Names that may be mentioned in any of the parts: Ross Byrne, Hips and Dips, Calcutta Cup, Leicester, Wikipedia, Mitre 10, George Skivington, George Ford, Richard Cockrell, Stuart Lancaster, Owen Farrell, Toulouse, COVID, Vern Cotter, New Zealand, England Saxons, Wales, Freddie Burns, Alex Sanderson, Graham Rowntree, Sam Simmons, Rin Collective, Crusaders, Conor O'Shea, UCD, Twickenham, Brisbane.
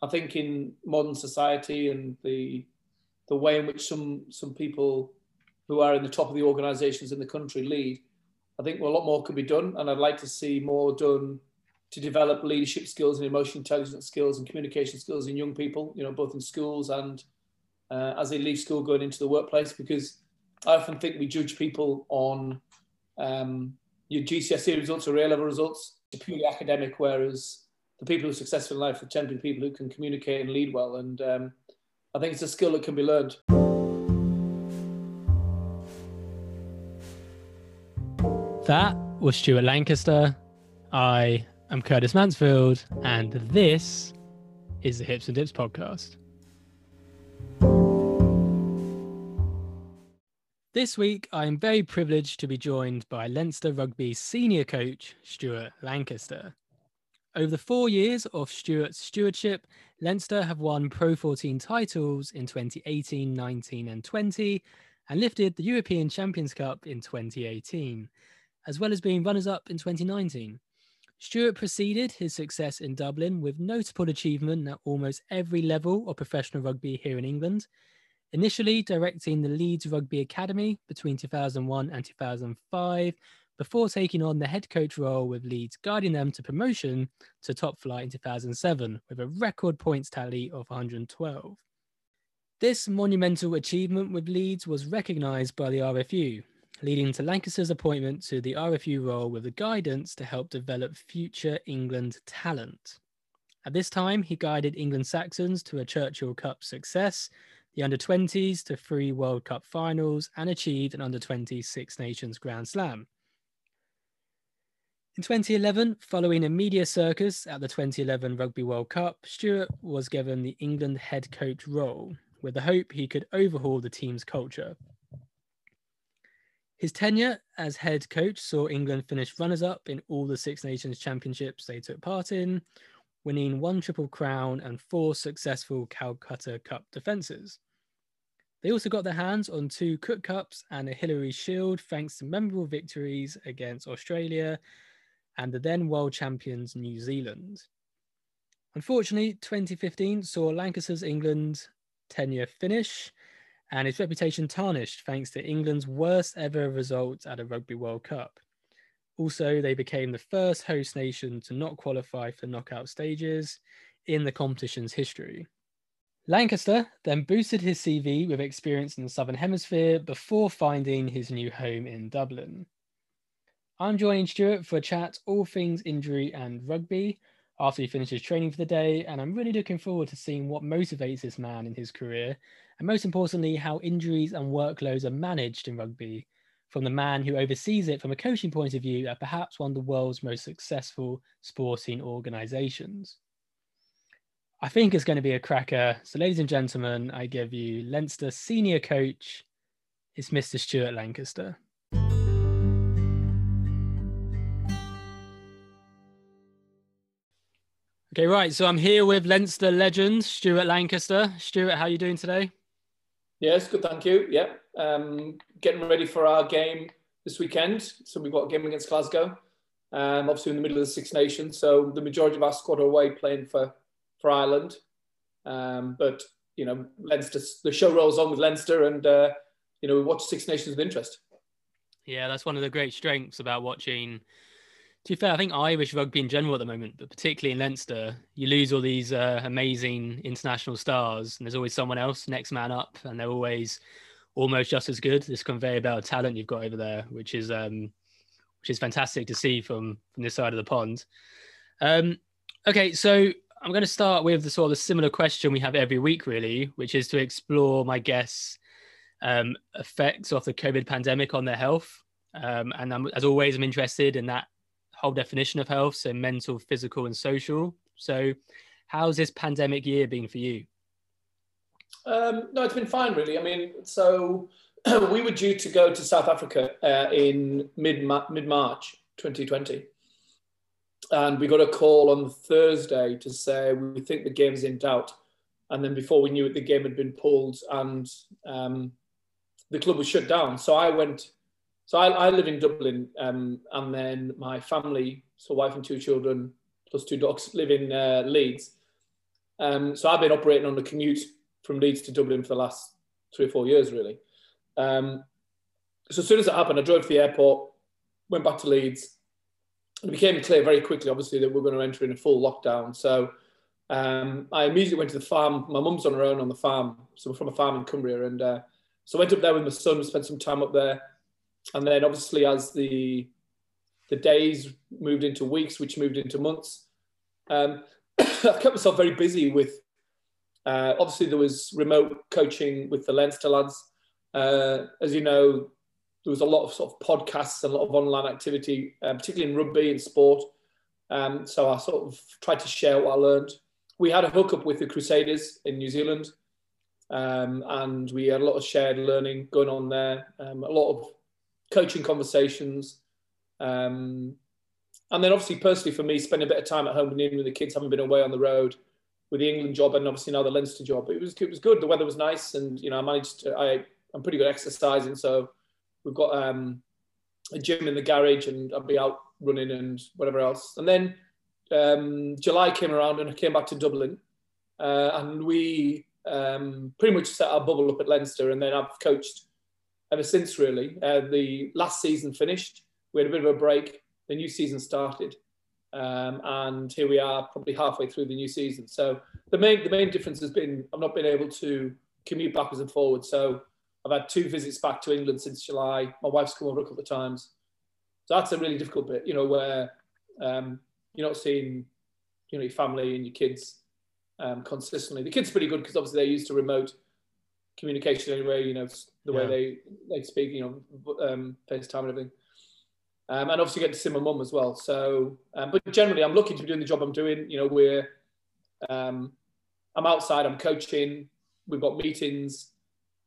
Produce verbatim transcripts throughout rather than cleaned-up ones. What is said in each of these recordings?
I think in modern society and the the way in which some some people who are in the top of the organisations in the country lead, I think a lot more could be done, and I'd like to see more done to develop leadership skills and emotional intelligence skills and communication skills in young people, you know, both in schools and uh, as they leave school going into the workplace, because I often think we judge people on um, your G C S E results or A-level results, purely academic, whereas the people who are successful in life are champion people who can communicate and lead well. And um, I think it's a skill that can be learned. That was Stuart Lancaster. I am Curtis Mansfield, and this is the Hips and Dips podcast. This week, I am very privileged to be joined by Leinster Rugby senior coach, Stuart Lancaster. Over the four years of Stuart's stewardship, Leinster have won Pro fourteen titles in twenty eighteen, nineteen and twenty, and lifted the European Champions Cup in twenty eighteen, as well as being runners-up in twenty nineteen. Stuart preceded his success in Dublin with notable achievement at almost every level of professional rugby here in England, initially directing the Leeds Rugby Academy between two thousand one and two thousand five, before taking on the head coach role with Leeds, guiding them to promotion to top flight in two thousand seven with a record points tally of one hundred twelve. This monumental achievement with Leeds was recognised by the R F U, leading to Lancaster's appointment to the R F U role with the guidance to help develop future England talent. At this time, he guided England Saxons to a Churchill Cup success, the under twenties to three World Cup finals, and achieved an under twenty Six Nations Grand Slam. In twenty eleven, following a media circus at the twenty eleven Rugby World Cup, Stuart was given the England head coach role, with the hope he could overhaul the team's culture. His tenure as head coach saw England finish runners-up in all the Six Nations Championships they took part in, winning one Triple Crown and four successful Calcutta Cup defences. They also got their hands on two Cook Cups and a Hillary Shield thanks to memorable victories against Australia and the then world champions New Zealand. Unfortunately, twenty fifteen saw Lancaster's England tenure finish and his reputation tarnished thanks to England's worst ever result at a Rugby World Cup. Also, they became the first host nation to not qualify for knockout stages in the competition's history. Lancaster then boosted his C V with experience in the Southern Hemisphere before finding his new home in Dublin. I'm joining Stuart for a chat all things injury and rugby after he finishes training for the day, and I'm really looking forward to seeing what motivates this man in his career, and most importantly, how injuries and workloads are managed in rugby from the man who oversees it from a coaching point of view at perhaps one of the world's most successful sporting organisations. I think it's going to be a cracker. So ladies and gentlemen, I give you Leinster senior coach, it's Mister Stuart Lancaster. Okay, right. So I'm here with Leinster legend, Stuart Lancaster. Stuart, how are you doing today? Yes, good, thank you. Yeah, um, getting ready for our game this weekend. So we've got a game against Glasgow, um, obviously in the middle of the Six Nations. So the majority of our squad are away playing for, for Ireland. Um, but, you know, Leinster, the show rolls on with Leinster and, uh, you know, we watch Six Nations with interest. Yeah, that's one of the great strengths about watching. To be fair, I think Irish rugby in general at the moment, but particularly in Leinster, you lose all these uh, amazing international stars and there's always someone else, next man up, and they're always almost just as good. This conveyor belt of talent you've got over there, which is um, which is fantastic to see from, from this side of the pond. Um, okay, so I'm going to start with the sort of the similar question we have every week, really, which is to explore, my guess, um, effects of the COVID pandemic on their health. Um, and I'm, as always, I'm interested in that whole definition of health, so mental, physical and social. So how's this pandemic year been for you? Um, no, it's been fine, really. I mean, so we were due to go to South Africa uh, in mid-March twenty twenty. And we got a call on Thursday to say, we think the game's in doubt. And then before we knew it, the game had been pulled and um, the club was shut down. So I went... So I, I live in Dublin, um, and then my family, so wife and two children, plus two dogs, live in uh, Leeds. Um, so I've been operating on the commute from Leeds to Dublin for the last three or four years, really. Um, so as soon as it happened, I drove to the airport, went back to Leeds. It became clear very quickly, obviously, that we were going to enter in a full lockdown. So um, I immediately went to the farm. My mum's on her own on the farm. So we're from a farm in Cumbria. And uh, so I went up there with my son, spent some time up there. And then obviously as the the days moved into weeks, which moved into months, um, I kept myself very busy with, uh, obviously there was remote coaching with the Leinster lads. Uh, as you know, there was a lot of sort of podcasts and a lot of online activity, uh, particularly in rugby and sport. Um, so I sort of tried to share what I learned. We had a hookup with the Crusaders in New Zealand, um, and we had a lot of shared learning going on there, um, a lot of coaching conversations. Um, and then obviously personally for me, spending a bit of time at home with the kids, having been away on the road with the England job and obviously now the Leinster job. It was, it was good. The weather was nice, and, you know, I managed to, I, I'm pretty good at exercising. So we've got um, a gym in the garage, and I'll be out running and whatever else. And then um, July came around and I came back to Dublin, uh, and we um, pretty much set our bubble up at Leinster, and then I've coached ever since, really. Uh, the last season finished. We had a bit of a break. The new season started, um, and here we are, probably halfway through the new season. So the main the main difference has been I've not been able to commute backwards and forwards. So I've had two visits back to England since July. My wife's come over a couple of times. So that's a really difficult bit, you know, where um, you're not seeing, you know, your family and your kids um, consistently. The kids are pretty good because obviously they're used to remote communication anyway. You know, the way yeah. they they speak, you know, um, FaceTime and everything. Um, and obviously get to see my mum as well. So, um, but generally I'm lucky to be doing the job I'm doing. You know, we're, um, I'm outside, I'm coaching, we've got meetings,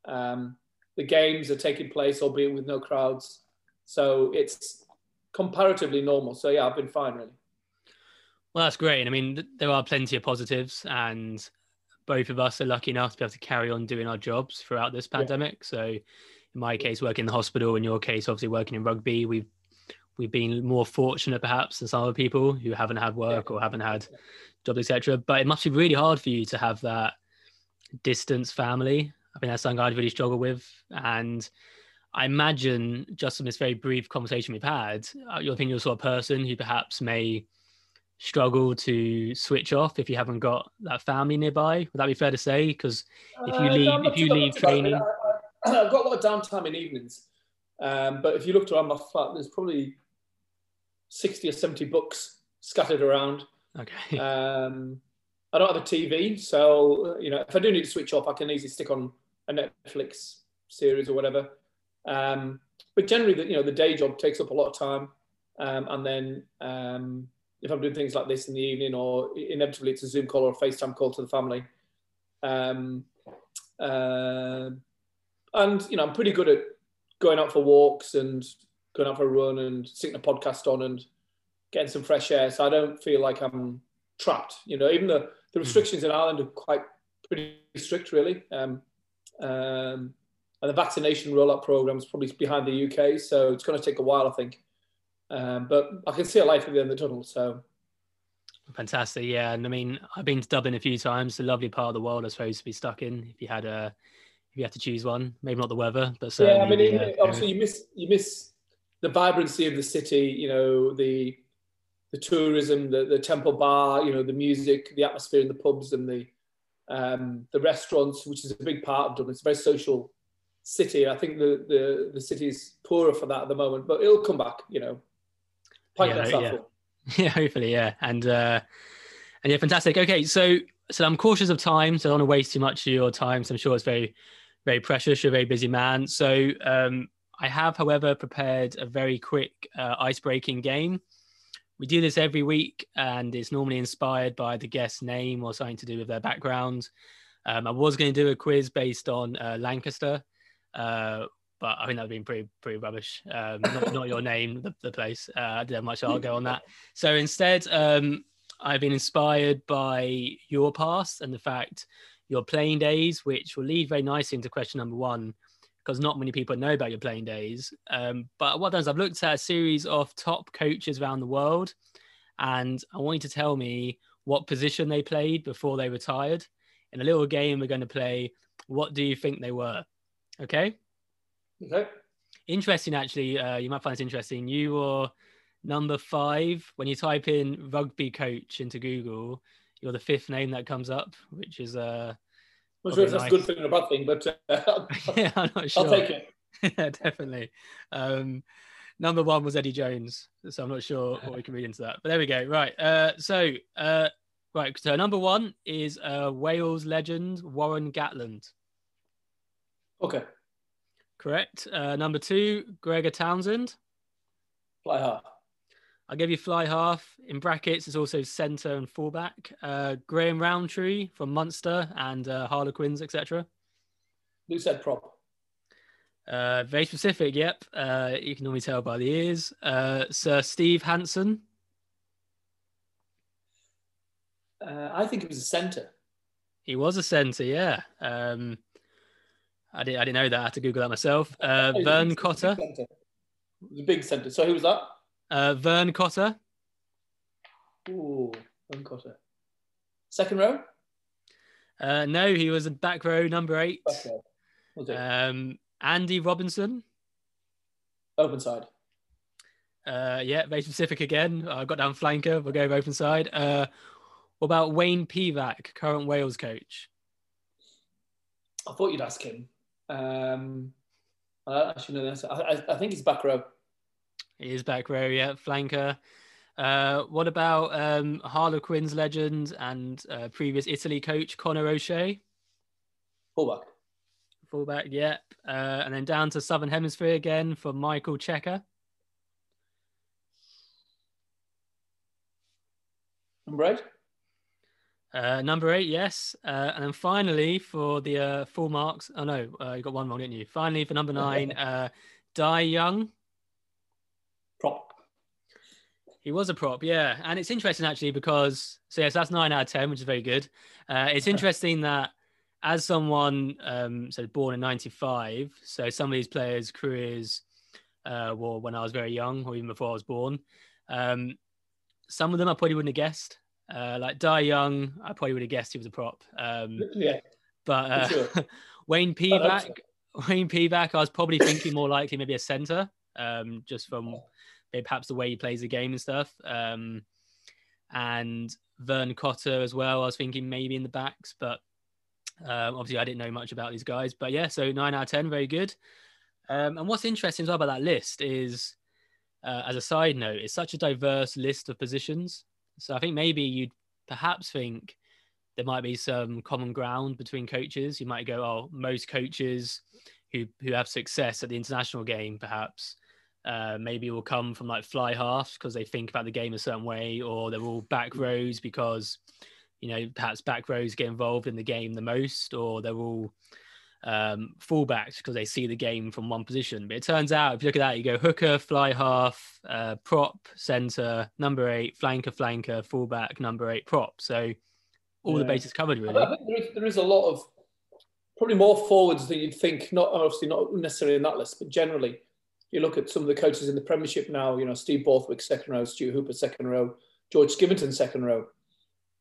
um, the games are taking place, albeit with no crowds. So it's comparatively normal. So yeah, I've been fine, really. Well, that's great. And I mean, th- there are plenty of positives, and both of us are lucky enough to be able to carry on doing our jobs throughout this pandemic. Yeah. So in my case, working in the hospital, in your case, obviously working in rugby, we've We've been more fortunate perhaps than some other people who haven't had work or haven't had jobs, et cetera. But it must be really hard for you to have that distance family. I mean, that's something I'd really struggle with. And I imagine just from this very brief conversation we've had, you're thinking you're the sort of person who perhaps may struggle to switch off if you haven't got that family nearby. Would that be fair to say? Because if you leave, uh, no, if you leave training, I, I, I've got a lot of downtime in evenings. Um, but if you looked around my flat, there's probably sixty or seventy books scattered around. Okay. Um, I don't have a T V, so, you know, if I do need to switch off, I can easily stick on a Netflix series or whatever. Um, but generally, the, you know, the day job takes up a lot of time. Um, and then um, if I'm doing things like this in the evening, or inevitably it's a Zoom call or a FaceTime call to the family. Um, uh, and, you know, I'm pretty good at going out for walks and going out for a run and sitting a podcast on and getting some fresh air. So I don't feel like I'm trapped, you know, even though the restrictions in Ireland are quite pretty strict, really. Um, um, and the vaccination rollout program is probably behind the U K. So it's going to take a while, I think. Um, but I can see a light at the end of the tunnel. So. Fantastic. Yeah. And I mean, I've been to Dublin a few times. It's a lovely part of the world, I suppose, to be stuck in if you had a, if you had to choose one, maybe not the weather, but certainly. Yeah, I mean, yeah, it, obviously you miss, you miss, the vibrancy of the city, you know, the the tourism, the, the Temple Bar, you know, the music, the atmosphere in the pubs and the um, the restaurants, which is a big part of Dublin. It's a very social city. I think the the, the city is poorer for that at the moment, but it'll come back, you know. Yeah, yeah. yeah, hopefully, yeah. And uh, and yeah, fantastic. Okay, so so I'm cautious of time, so I don't want to waste too much of your time. So I'm sure it's very, very precious. You're a very busy man. So um I have, however, prepared a very quick uh, ice-breaking game. We do this every week, and it's normally inspired by the guest's name or something to do with their background. Um, I was going to do a quiz based on uh, Lancaster, uh, but I think that would have been pretty, pretty rubbish. Um, not, not your name, the, the place. Uh, I didn't have much argo on that. So instead, um, I've been inspired by your past and the fact your playing days, which will lead very nicely into question number one, because not many people know about your playing days. Um, but what I've done is I've looked at a series of top coaches around the world, and I want you to tell me what position they played before they retired. In a little game, we're going to play, what do you think they were? Okay? Okay. Interesting, actually. Uh, you might find this interesting. You were number five. When you type in rugby coach into Google, you're the fifth name that comes up, which is... Uh, I'm not sure if that's a good thing or a bad thing, but uh, yeah, I'm not sure. I'll take it. Yeah, definitely. Um, number one was Eddie Jones, so I'm not sure what we can read into that. But there we go. Right. Uh, so, uh, right. So number one is uh, Wales legend Warren Gatland. Okay. Correct. Uh, number two, Gregor Townsend. Fly half. I'll give you fly half. In brackets, it's also centre and fullback. Uh, Graham Rowntree from Munster and uh, Harlequins, et cetera. Who said prop? Uh, very specific, yep. Uh, you can normally tell by the ears. Uh, Sir Steve Hansen. Uh, I think he was a centre. He was a centre, yeah. Um, I, didn't, I didn't know that. I had to Google that myself. Uh, oh, Vern Cotter. The big centre. So who was that? Uh, Vern Cotter. Ooh, Vern Cotter. Second row? Uh, no, he was in back row, number eight. Okay. Okay. Um, Andy Robinson. Open side. Uh, yeah, very specific again. I got down flanker. We'll go with open side. Uh, what about Wayne Pivac, current Wales coach? I thought you'd ask him. Um, I don't actually know this. I, I, I think he's back row. He is back row, yeah, flanker. Uh, what about um, Harlequins legend and uh, previous Italy coach Conor O'Shea? Fullback. Fullback, yep. Uh, and then down to Southern Hemisphere again for Michael Checker. Number eight? Uh, number eight, yes. Uh, and then finally for the uh, full marks. Oh, no, uh, you got one wrong, didn't you? Finally for number nine, uh, Dai Young. Prop. He was a prop, yeah. And it's interesting, actually, because... So, yes, that's nine out of ten, which is very good. Uh, it's interesting that as someone um, so born in ninety-five, so some of these players' careers uh, were when I was very young, or even before I was born. Um, some of them I probably wouldn't have guessed. Uh, like Dai Young, I probably would have guessed he was a prop. Um, yeah. But uh, sure. Wayne Pivac, so. Wayne Pivac, I was probably thinking more likely maybe a centre, um, just from maybe perhaps the way he plays the game and stuff. Um, and Vern Cotter as well, I was thinking maybe in the backs, but Um, obviously, I didn't know much about these guys, but yeah, so nine out of ten, very good. Um, and what's interesting as well about that list is, uh, as a side note, it's such a diverse list of positions. So I think maybe you'd perhaps think there might be some common ground between coaches. You might go, oh, most coaches who, who have success at the international game, perhaps, uh, maybe will come from like fly halves because they think about the game a certain way, or they're all back rows because... you know, perhaps back rows get involved in the game the most, or they're all um, fullbacks because they see the game from one position. But it turns out, if you look at that, you go hooker, fly half, uh, prop, centre, number eight, flanker, flanker, fullback, number eight, prop. So all yeah. the bases covered, really. I think there is, there is a lot of, probably more forwards than you'd think, not obviously not necessarily in that list, but generally, you look at some of the coaches in the Premiership now, you know, Steve Borthwick, second row, Stuart Hooper, second row, George Skivington, second row.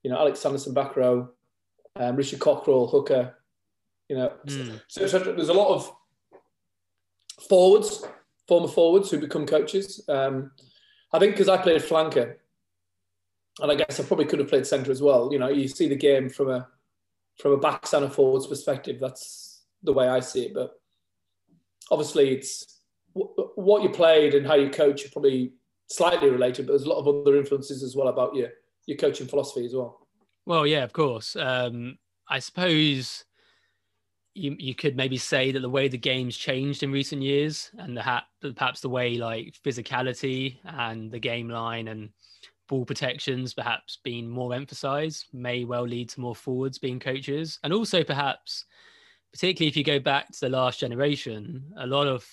You know, Alex Sanderson back row, um, Richard Cockrell hooker. You know, mm. so, so there's a lot of forwards, former forwards who become coaches. Um, I think because I played flanker, and I guess I probably could have played centre as well. You know, you see the game from a from a backs and a forwards perspective. That's the way I see it. But obviously, it's w- what you played and how you coach are probably slightly related. But there's a lot of other influences as well about you. Your coaching philosophy as well. Well, yeah, of course. Um, I suppose you you could maybe say that the way the game's changed in recent years, and the ha- perhaps the way like physicality and the game line and ball protections perhaps being more emphasised may well lead to more forwards being coaches, and also perhaps, particularly if you go back to the last generation, a lot of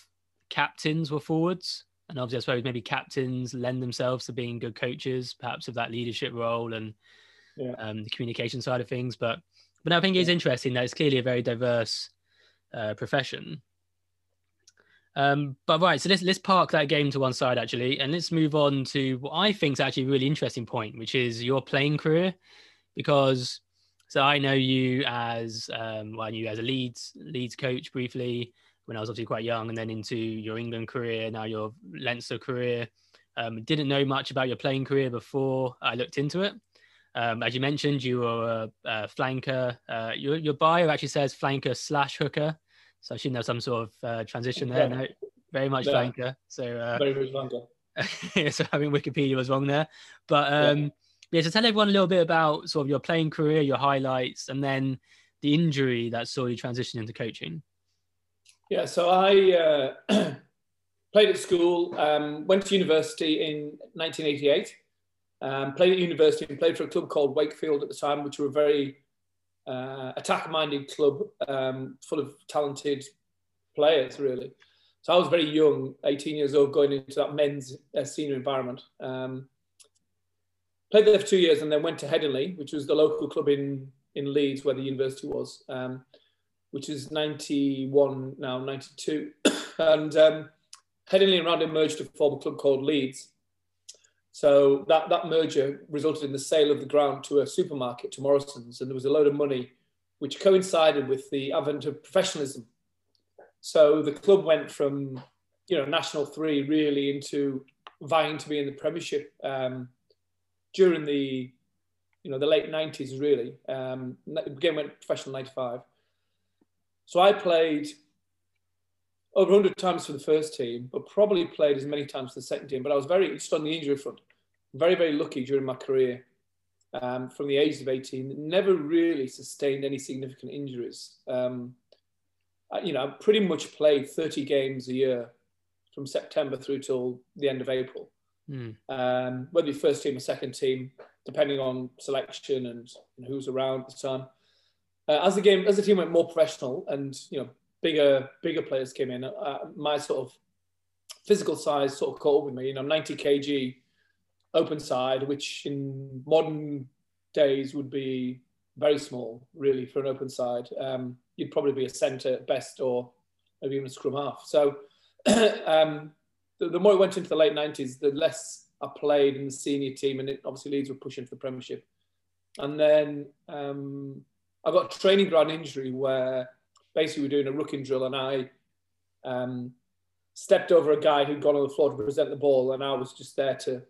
captains were forwards. And obviously, I suppose maybe captains lend themselves to being good coaches, perhaps of that leadership role and yeah. um, the communication side of things. But but I think it's interesting that it's clearly a very diverse uh, profession. Um, but right, so let's let's park that game to one side, actually, and let's move on to what I think is actually a really interesting point, which is your playing career. Because, so I know you as, um, well, I knew you as a Leeds, Leeds coach briefly when I was obviously quite young, and then into your England career, now your Leinster career. Um, didn't know much about your playing career before I looked into it. Um, as you mentioned, you were a, a flanker. Uh, your, your bio actually says flanker slash hooker. So I shouldn't have some sort of uh, transition there. No, very much yeah. flanker. So uh, very much flanker. So I mean, Wikipedia was wrong there. But um, yeah. yeah, so tell everyone a little bit about sort of your playing career, your highlights, and then the injury that saw you transition into coaching. Yeah, so I uh, played at school, um, went to university in nineteen eighty-eight, um, played at university and played for a club called Wakefield at the time, which were a very uh, attack-minded club, um, full of talented players, really. So I was very young, eighteen years old, going into that men's uh, senior environment. Um, played there for two years and then went to Headingley, which was the local club in, in Leeds where the university was. Um, which is ninety-one now, ninety-two. And um, Headingley and Roundin merged to form a club called Leeds. So that, that merger resulted in the sale of the ground to a supermarket, to Morrison's, and there was a load of money, which coincided with the advent of professionalism. So the club went from, you know, National Three really into vying to be in the Premiership um, during the, you know, the late nineties, really. Um, the game went professional in ninety-five. So I played over one hundred times for the first team, but probably played as many times for the second team. But I was very, just on the injury front, very, very lucky during my career um, from the age of eighteen. Never really sustained any significant injuries. Um, I, you know, I pretty much played thirty games a year from September through till the end of April. Mm. Um, whether you're first team or second team, depending on selection and, and who's around at the time. Uh, as the game, as the team went more professional, and you know, bigger, bigger players came in. Uh, my sort of physical size sort of caught up with me. You know, ninety kilograms open side, which in modern days would be very small, really, for an open side. Um, you'd probably be a centre at best, or maybe even a scrum half. So, um, the, the more it went into the late nineties, the less I played in the senior team, and it, obviously Leeds were pushing for the Premiership, and then. Um, I got a training ground injury where basically we were doing a rucking drill and I um, stepped over a guy who'd gone on the floor to present the ball, and I was just there to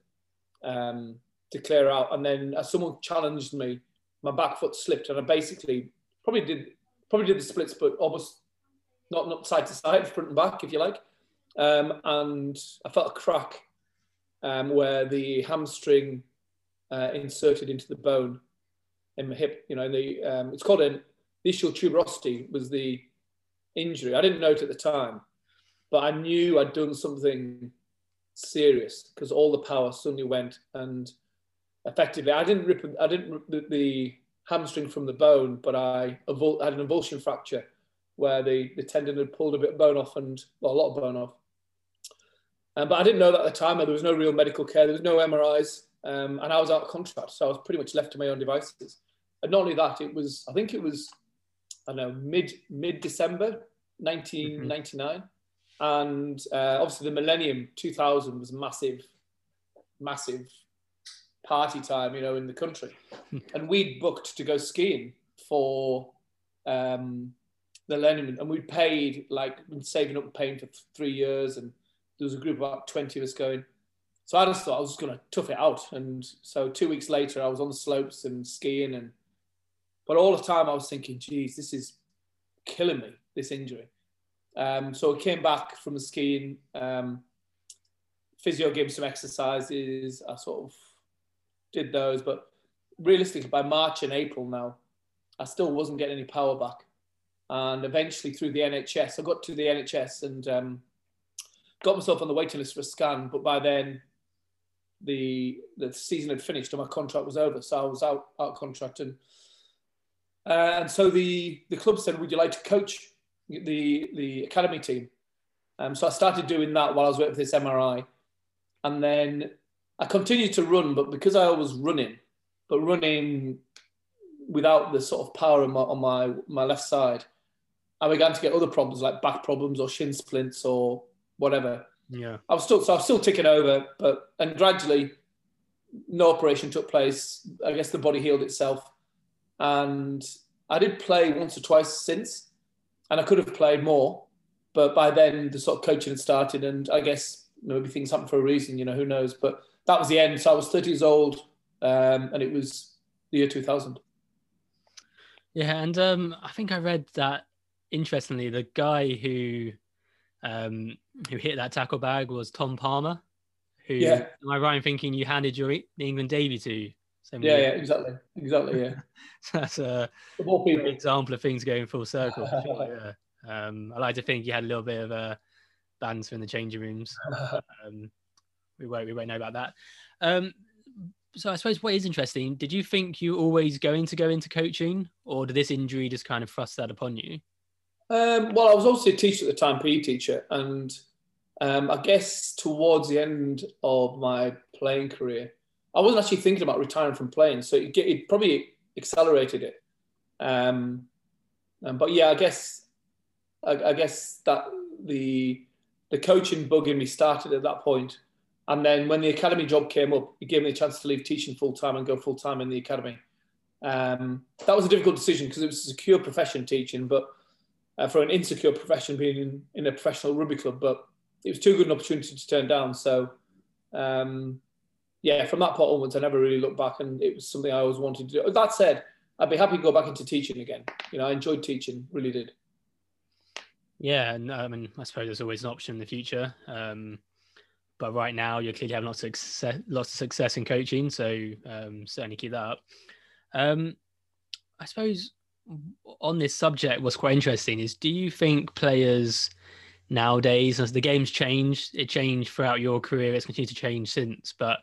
um, to clear out. And then as someone challenged me, my back foot slipped and I basically probably did probably did the splits, but almost not, not side to side, front and back, if you like. Um, and I felt a crack um, where the hamstring uh, inserted into the bone. In my hip, you know, in the um, it's called an ischial tuberosity was the injury. I didn't know it at the time, but I knew I'd done something serious because all the power suddenly went, and effectively I didn't rip, I didn't rip the, the hamstring from the bone, but I evol- had an avulsion fracture where the, the tendon had pulled a bit of bone off and well, a lot of bone off. Um, but I didn't know that at the time. There was no real medical care. There was no M R Is. Um, and I was out of contract, so I was pretty much left to my own devices. And not only that, it was, I think it was, I don't know, mid, mid-December, nineteen ninety-nine. Mm-hmm. And uh, obviously the millennium, two thousand, was massive, massive party time, you know, in the country. And we'd booked to go skiing for um, the millennium. And we'd paid, like, been saving up and paying for th- three years. And there was a group of about twenty of us going. So I just thought I was just going to tough it out. And so two weeks later, I was on the slopes and skiing. And But all the time I was thinking, geez, this is killing me, this injury. Um, so I came back from the skiing. Um, physio gave me some exercises. I sort of did those. But realistically, by March and April now, I still wasn't getting any power back. And eventually through the N H S, I got to the N H S and um, got myself on the waiting list for a scan. But by then... The the season had finished and my contract was over, so I was out out contract, and uh, and so the the club said, "Would you like to coach the the academy team?" Um, so I started doing that while I was waiting for this M R I, and then I continued to run, but because I was running, but running without the sort of power on my on my, my left side, I began to get other problems like back problems or shin splints or whatever. Yeah, I was still so I was still ticking over, but and gradually, no operation took place. I guess the body healed itself, and I did play once or twice since, and I could have played more, but by then the sort of coaching had started, and I guess maybe things happened for a reason. You know, who knows? But that was the end. So I was thirty years old, um, and it was the year two thousand. Yeah, and um, I think I read that. Interestingly, the guy who um, who hit that tackle bag was Tom Palmer, who, yeah. am I right in thinking you handed your the England debut to? Same yeah, way. yeah, exactly, exactly, yeah. So that's a great example of things going full circle. Sure, yeah. um, I like to think you had a little bit of uh, banter in the changing rooms. Um, we won't, we won't know about that. Um, so I suppose what is interesting, did you think you were always going to go into coaching, or did this injury just kind of thrust that upon you? Um, well, I was obviously a teacher at the time, P E teacher, and um, I guess towards the end of my playing career, I wasn't actually thinking about retiring from playing, so it, it probably accelerated it. Um, um, but yeah, I guess I, I guess that the the coaching bug in me started at that point, and then when the academy job came up, it gave me a chance to leave teaching full time and go full time in the academy. Um, that was a difficult decision because it was a secure profession, teaching, but Uh, for an insecure profession, being in, in a professional rugby club, but it was too good an opportunity to turn down. So, um, yeah, from that point onwards, I never really looked back, and it was something I always wanted to do. That said, I'd be happy to go back into teaching again. You know, I enjoyed teaching, really did. Yeah, and I mean, I suppose there's always an option in the future. Um, but right now, you're clearly having lots of success, lots of success in coaching, so um, certainly keep that up. Um, I suppose... on this subject, what's quite interesting is, do you think players nowadays, as the game's changed, it changed throughout your career, it's continued to change since, but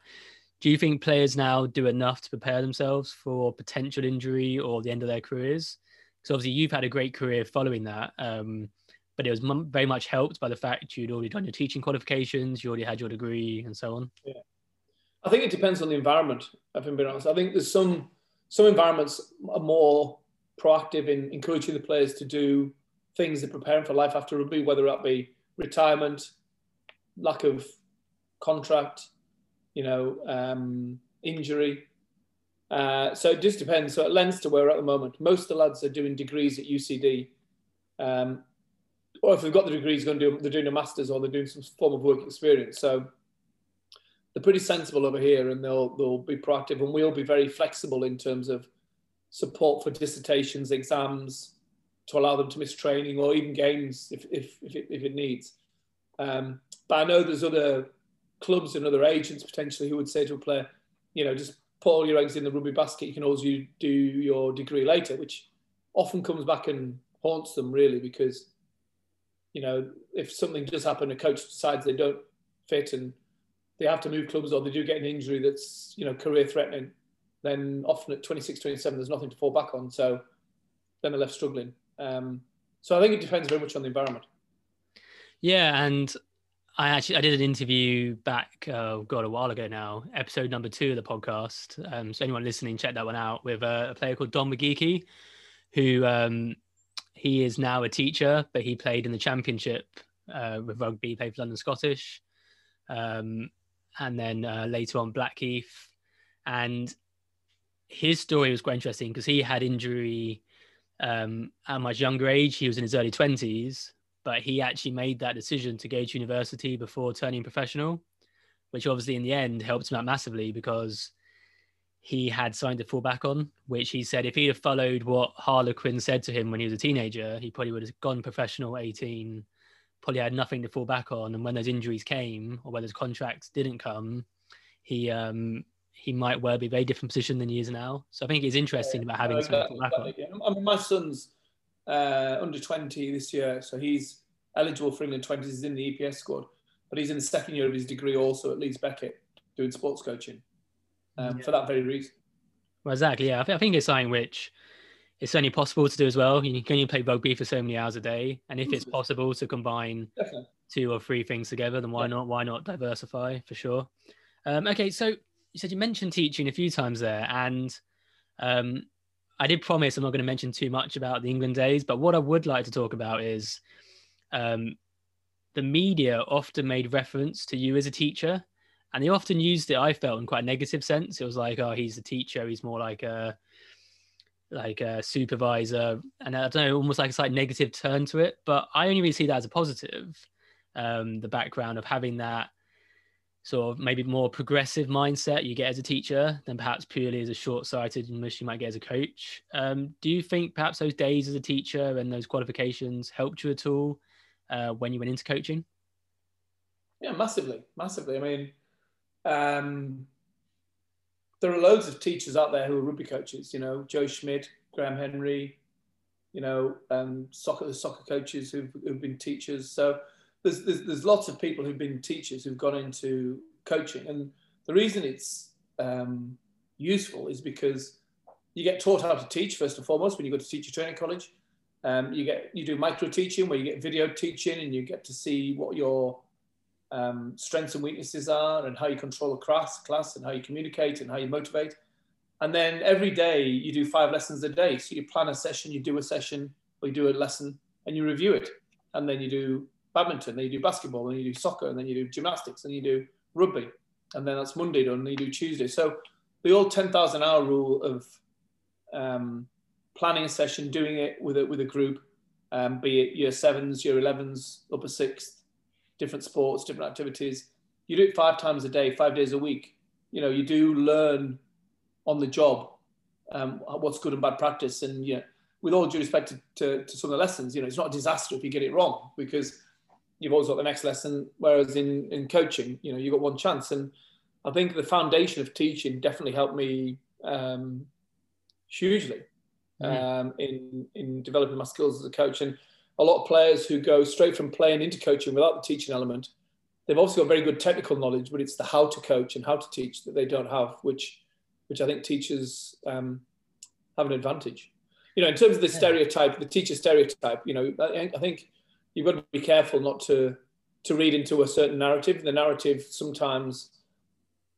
do you think players now do enough to prepare themselves for potential injury or the end of their careers? Because obviously you've had a great career following that, um, but it was m- very much helped by the fact you'd already done your teaching qualifications, you already had your degree and so on. Yeah, I think it depends on the environment, if I'm being honest. I think there's some, some environments are more proactive in encouraging the players to do things they're preparing for life after rugby, whether that be retirement, lack of contract, you know, um, injury. Uh, so it just depends. So at Leinster, where we're at the moment, most of the lads are doing degrees at U C D. Um, or if they've got the degrees, going to do, they're doing a master's or they're doing some form of work experience. So they're pretty sensible over here, and they'll, they'll be proactive, and we'll be very flexible in terms of support for dissertations, exams, to allow them to miss training or even games if if if it, if it needs. Um, but I know there's other clubs and other agents potentially who would say to a player, you know, just put all your eggs in the rugby basket. You can always do your degree later, which often comes back and haunts them really, because, you know, if something does happen, a coach decides they don't fit and they have to move clubs, or they do get an injury that's, you know, career threatening, then often at twenty-six, twenty-seven, there's nothing to fall back on. So then they're left struggling. Um, so I think it depends very much on the environment. Yeah, and I actually I did an interview back, uh, God, a while ago now, episode number two of the podcast. Um, so anyone listening, check that one out, with uh, a player called Don McGeechie, who um, he is now a teacher, but he played in the championship uh, with rugby, played for London Scottish, um, and then uh, later on Blackheath. And his story was quite interesting because he had injury um, at a much younger age. He was in his early twenties, but he actually made that decision to go to university before turning professional, which obviously in the end helped him out massively because he had something to fall back on, which he said if he'd have followed what Harlequin said to him when he was a teenager, he probably would have gone professional at eighteen, probably had nothing to fall back on. And when those injuries came, or when those contracts didn't come, he... Um, he might well be a very different position than he is now. So I think it's interesting yeah, about having exactly, something to back on. I mean, my son's uh, under twenty this year, so he's eligible for England twenties. He's in the E P S squad, but he's in the second year of his degree also at Leeds Beckett doing sports coaching um, yeah. for that very reason. Well, exactly, yeah. I, th- I think it's something which it's only possible to do as well. You can only play rugby for so many hours a day, and if it's possible to combine Definitely. two or three things together, then why yeah. not? Why not diversify, for sure? Um, okay, so... you said you mentioned teaching a few times there, and um, I did promise I'm not going to mention too much about the England days, but what I would like to talk about is um, the media often made reference to you as a teacher, and they often used it, I felt, in quite a negative sense. It was like, oh, he's a teacher, he's more like a like a supervisor, and I don't know, almost like a slight negative turn to it. But I only really see that as a positive, um, the background of having that sort of maybe more progressive mindset you get as a teacher than perhaps purely as a short-sightedness you might get as a coach. Um, do you think perhaps those days as a teacher and those qualifications helped you at all uh, when you went into coaching? Yeah, massively, massively. I mean, um, there are loads of teachers out there who are rugby coaches, you know, Joe Schmid, Graham Henry, you know, um, soccer, soccer coaches who've, who've been teachers. So There's, there's, there's lots of people who've been teachers who've gone into coaching. And the reason it's um, useful is because you get taught how to teach, first and foremost, when you go to teacher training college. Um, you get you do micro teaching, where you get video teaching, and you get to see what your um, strengths and weaknesses are, and how you control a class, class, and how you communicate, and how you motivate. And then every day you do five lessons a day. So you plan a session, you do a session, or you do a lesson, and you review it. And then you do badminton, then you do basketball, then you do soccer, and then you do gymnastics, then you do rugby, and then that's Monday done, and then you do Tuesday. So the old ten thousand hour rule of um, planning a session, doing it with a, with a group, um, be it year sevens, year elevens, upper sixth, different sports, different activities. You do it five times a day, five days a week. You know, you do learn on the job um, what's good and bad practice. And, you know, with all due respect to, to, to some of the lessons, you know, it's not a disaster if you get it wrong, because you've always got the next lesson. Whereas in, in coaching, you know, you've got one chance. And I think the foundation of teaching definitely helped me um, hugely um, mm. in, in developing my skills as a coach. And a lot of players who go straight from playing into coaching without the teaching element, they've also got very good technical knowledge, but it's the how to coach and how to teach that they don't have, which, which I think teachers um, have an advantage. You know, in terms of the stereotype, the teacher stereotype, you know, I, I think you've got to be careful not to, to read into a certain narrative. The narrative sometimes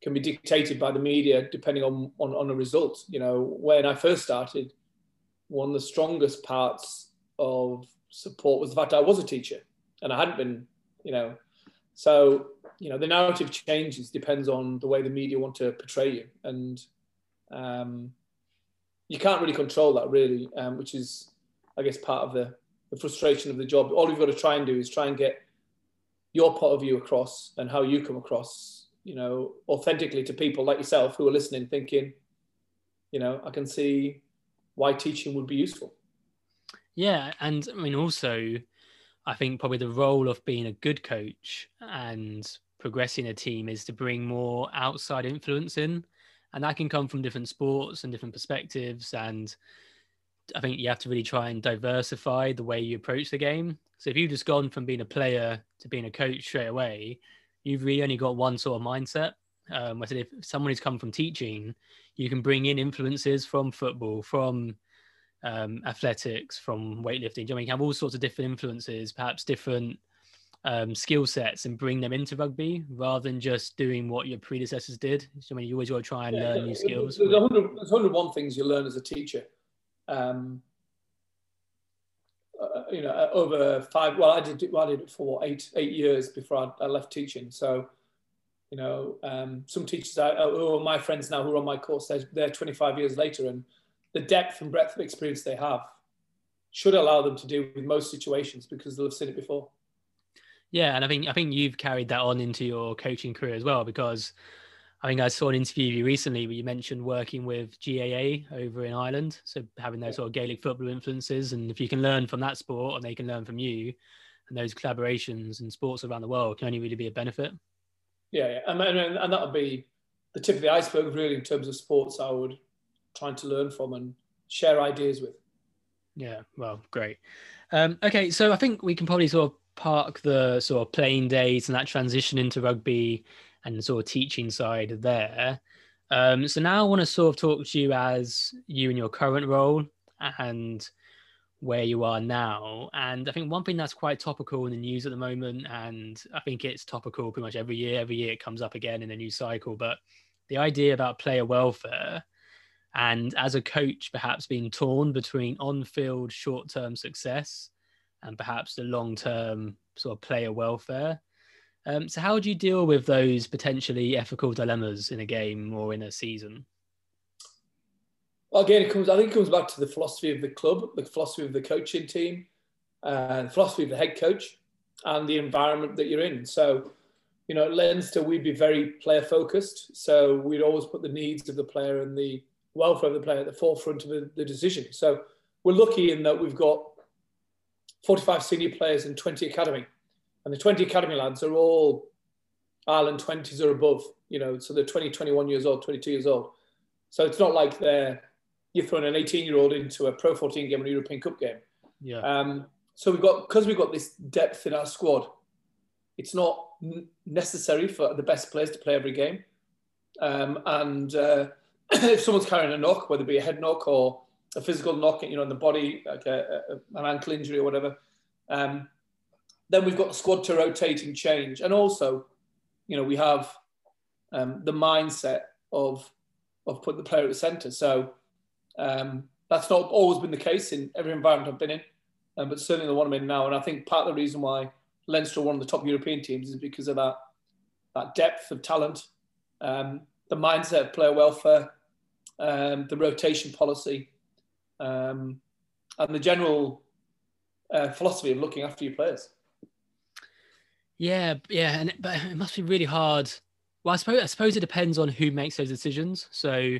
can be dictated by the media depending on, on, on the result. You know, when I first started, one of the strongest parts of support was the fact I was a teacher, and I hadn't been, you know. So, you know, the narrative changes, depends on the way the media want to portray you. And um, you can't really control that, really, um, which is, I guess, part of the, the frustration of the job. All you've got to try and do is try and get your point of view across and how you come across, you know, authentically to people like yourself who are listening, thinking, you know, I can see why teaching would be useful. Yeah. And I mean, also, I think probably the role of being a good coach and progressing a team is to bring more outside influence in. And that can come from different sports and different perspectives, and I think you have to really try and diversify the way you approach the game. So if you've just gone from being a player to being a coach straight away, you've really only got one sort of mindset. Um, I said, if someone who's come from teaching, you can bring in influences from football, from um, athletics, from weightlifting. Do you know what I mean? You have all sorts of different influences, perhaps different um, skill sets, and bring them into rugby rather than just doing what your predecessors did. Do you know what I mean? You always want to try and yeah, learn new skills. There's one hundred one things you learn as a teacher. Um, uh, you know, over five. Well, I did. Well, I did it for eight eight years before I, I left teaching. So, you know, um, some teachers I, who are my friends now, who are on my course, they're, they're twenty-five years later, and the depth and breadth of experience they have should allow them to deal with most situations because they'll have seen it before. Yeah, and I think I think you've carried that on into your coaching career as well, because I think I saw an interview of you recently where you mentioned working with G A A over in Ireland. So having those sort of Gaelic football influences, and if you can learn from that sport and they can learn from you, and those collaborations and sports around the world can only really be a benefit. Yeah, yeah. And, and, and that would be the tip of the iceberg, really, in terms of sports I would try to learn from and share ideas with. Yeah, well, great. Um, okay, so I think we can probably sort of park the sort of playing days and that transition into rugby and sort of teaching side there. Um, so now I want to sort of talk to you as you and your current role and where you are now. And I think one thing that's quite topical in the news at the moment, and I think it's topical pretty much every year, every year it comes up again in a new cycle, but the idea about player welfare and as a coach perhaps being torn between on-field short-term success and perhaps the long-term sort of player welfare. Um, so how do you deal with those potentially ethical dilemmas in a game or in a season? Well, again, it comes, I think it comes back to the philosophy of the club, the philosophy of the coaching team, uh, the philosophy of the head coach and the environment that you're in. So, you know, at Leinster, we'd be very player focused. So we'd always put the needs of the player and the welfare of the player at the forefront of the, the decision. So we're lucky in that we've got forty-five senior players and twenty academy. And the twenty academy lads are all Ireland twenties or above, you know, so they're twenty, twenty-one years old, twenty-two years old. So it's not like they're, you're throwing an eighteen-year-old into a Pro fourteen game or a European Cup game. Yeah. Um, so we've got, because we've got this depth in our squad, it's not necessary for the best players to play every game. Um, and uh, if someone's carrying a knock, whether it be a head knock or a physical knock, you know, in the body, like a, a, an ankle injury or whatever, um, then we've got the squad to rotate and change. And also, you know, we have um, the mindset of of putting the player at the centre. So um, that's not always been the case in every environment I've been in, um, but certainly the one I'm in now. And I think part of the reason why Leinster are one of the top European teams is because of that that depth of talent, um, the mindset of player welfare, um, the rotation policy, um, and the general uh, philosophy of looking after your players. Yeah, yeah, and but it must be really hard. Well, I suppose I suppose it depends on who makes those decisions. So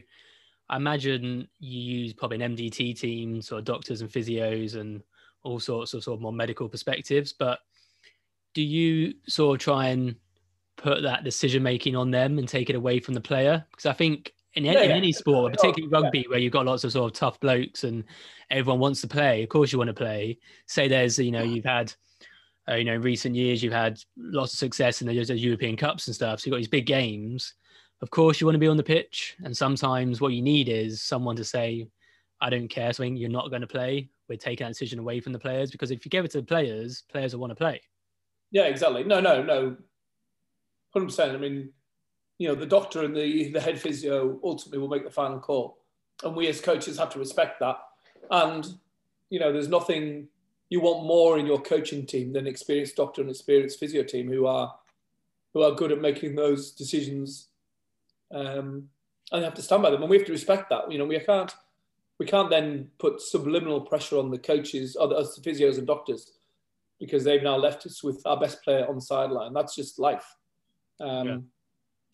I imagine you use probably an M D T team, sort of doctors and physios and all sorts of sort of more medical perspectives, but do you sort of try and put that decision making on them and take it away from the player? Because I think in, yeah, in yeah. any sport, particularly rugby, yeah. where you've got lots of sort of tough blokes and everyone wants to play, of course you want to play. Say there's, you know, you've had, uh, you know, in recent years you've had lots of success in the, those European Cups and stuff. So you've got these big games. Of course you want to be on the pitch, and sometimes what you need is someone to say, "I don't care, something you're not going to play." We're taking that decision away from the players, because if you give it to the players, players will want to play. Yeah, exactly. No, no, no. one hundred percent. I mean, you know, the doctor and the, the head physio ultimately will make the final call. And we as coaches have to respect that. And, you know, there's nothing you want more in your coaching team than an experienced doctor and experienced physio team who are who are good at making those decisions. Um, and they have to stand by them. And we have to respect that. You know, we can't, we can't then put subliminal pressure on the coaches, or the, us, the physios and doctors, because they've now left us with our best player on the sideline. That's just life. Um, yeah.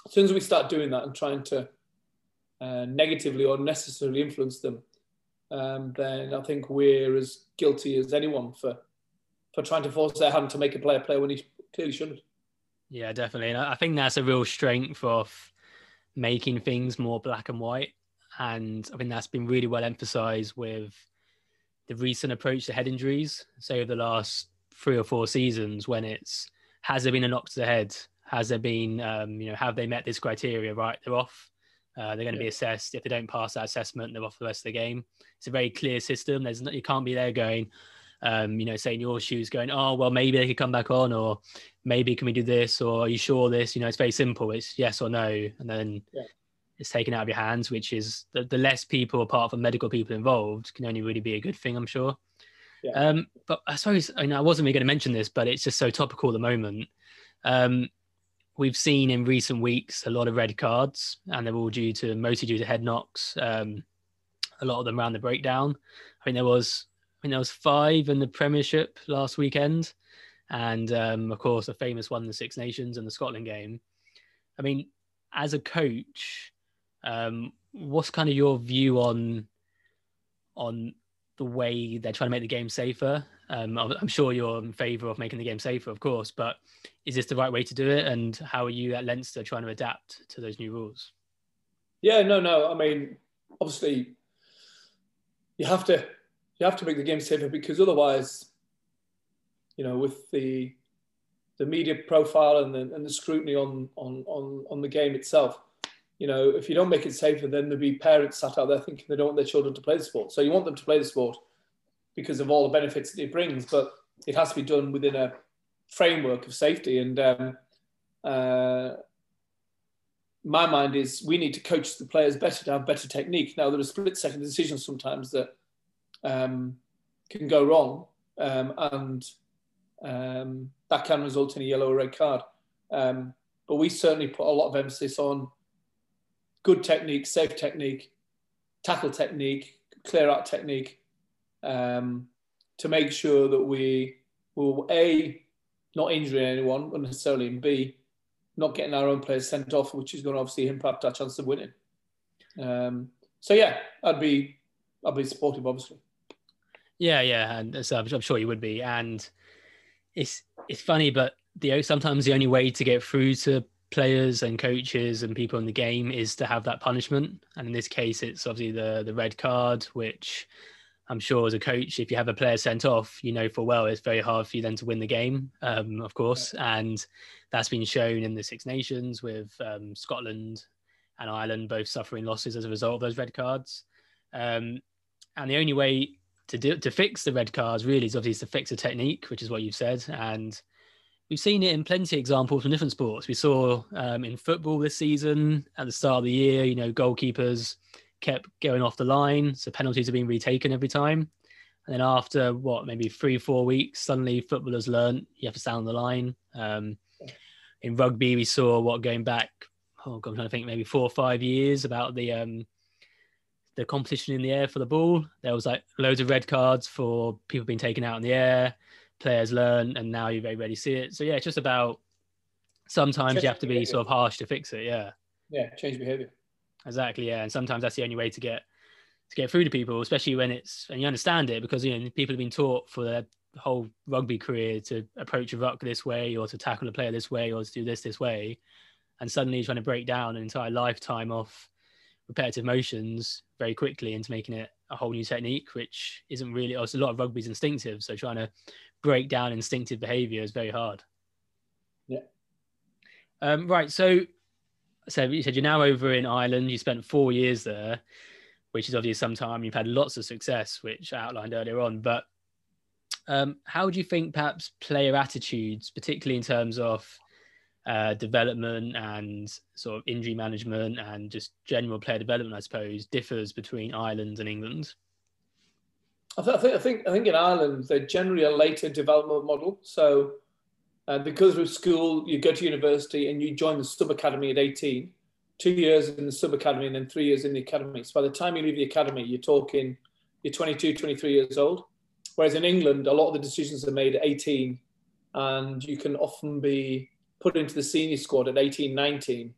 As soon as we start doing that and trying to uh, negatively or necessarily influence them, um, then I think we're as guilty as anyone for for trying to force their hand to make a player play when he clearly shouldn't. Yeah, definitely. And I think that's a real strength of making things more black and white. And I think that's been really well emphasised with the recent approach to head injuries. So over the last three or four seasons, when it's, has there been a knock to the head? Has there been, um, you know, have they met this criteria? Right, they're off. Uh, they're going to yeah. be assessed. If they don't pass that assessment, they're off the rest of the game. It's a very clear system. There's no, you can't be there going, um, you know, saying your shoes going, oh, well, maybe they could come back on, or maybe can we do this, or are you sure this? You know, it's very simple. It's yes or no. And then yeah. it's taken out of your hands, which is the, the less people, apart from medical people involved, can only really be a good thing, I'm sure. Yeah. Um, but I suppose, I mean, I wasn't really going to mention this, but it's just so topical at the moment. Um, we've seen in recent weeks a lot of red cards, and they're all due to, mostly due to head knocks. Um, a lot of them around the breakdown. I think there was, I think there was five in the Premiership last weekend, and um, of course a famous one in the Six Nations and the Scotland game. I mean, as a coach, um, what's kind of your view on on? the way they're trying to make the game safer? Um, I'm sure you're in favour of making the game safer, of course, but is this the right way to do it? And how are you at Leinster trying to adapt to those new rules? Yeah, no, no. I mean, obviously, you have to you have to make the game safer, because otherwise, you know, with the the media profile and the, and the scrutiny on on on on the game itself, you know, if you don't make it safer, then there'll be parents sat out there thinking they don't want their children to play the sport. So you want them to play the sport because of all the benefits that it brings, but it has to be done within a framework of safety. And um, uh, my mind is we need to coach the players better, to have better technique. Now, there are split-second decisions sometimes that um, can go wrong, um, and um, that can result in a yellow or red card. Um, but we certainly put a lot of emphasis on good technique, safe technique, tackle technique, clear out technique, um, to make sure that we will, A, not injuring anyone unnecessarily, and B, not getting our own players sent off, which is going to obviously impact our chance of winning. Um, so yeah, I'd be, I'd be supportive, obviously. Yeah, yeah, and so I'm sure you would be. And it's it's funny, but the sometimes the only way to get through to players and coaches and people in the game is to have that punishment. And in this case, it's obviously the the red card, which I'm sure as a coach, if you have a player sent off, you know full well it's very hard for you then to win the game, um, of course. Yeah. And that's been shown in the Six Nations with um, Scotland and Ireland both suffering losses as a result of those red cards. Um, and the only way to do, to fix the red cards really is obviously to fix the technique, which is what you've said. And we've seen it in plenty of examples from different sports. We saw um, in football this season at the start of the year, you know, goalkeepers kept going off the line, so penalties are being retaken every time. And then after what, maybe three, four weeks, suddenly footballers learnt you have to stand on the line. Um, in rugby, we saw what going back, oh God, I'm trying to think, maybe four or five years about the um, the competition in the air for the ball. There was like loads of red cards for people being taken out in the air. Players learn, and now you very rarely see it. So yeah, it's just about sometimes change you have to be behavior. Sort of harsh to fix it. Yeah. Yeah, change behaviour. Exactly, yeah, and sometimes that's the only way to get to get through to people, especially when it's, and you understand it, because you know people have been taught for their whole rugby career to approach a ruck this way, or to tackle a player this way, or to do this this way, and suddenly you're trying to break down an entire lifetime of repetitive motions very quickly into making it a whole new technique, which isn't really. Also, a lot of rugby's instinctive, so trying to break down instinctive behaviour is very hard. Yeah. Um, right, so. So you said you're now over in Ireland, you spent four years there, which is obviously some time, you've had lots of success, which I outlined earlier on, but um, how do you think perhaps player attitudes, particularly in terms of uh, development and sort of injury management and just general player development, I suppose, differs between Ireland and England? I, th- I, think, I, think, I think in Ireland, they're generally a later development model. So Uh, because of school, you go to university and you join the sub-academy at eighteen, two years in the sub-academy and then three years in the academy. So by the time you leave the academy, you're talking, you're twenty-two, twenty-three years old. Whereas in England, a lot of the decisions are made at eighteen and you can often be put into the senior squad at eighteen, nineteen,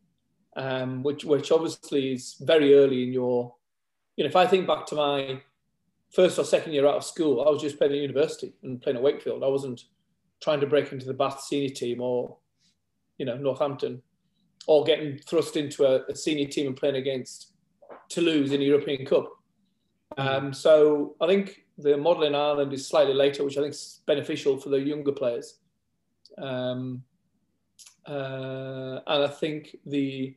um, which, which obviously is very early in your, you know, if I think back to my first or second year out of school, I was just playing at university and playing at Wakefield. I wasn't trying to break into the Bath senior team or, you know, Northampton, or getting thrust into a, a senior team and playing against Toulouse in the European Cup. Um, so I think the model in Ireland is slightly later, which I think is beneficial for the younger players. Um, uh, and I think the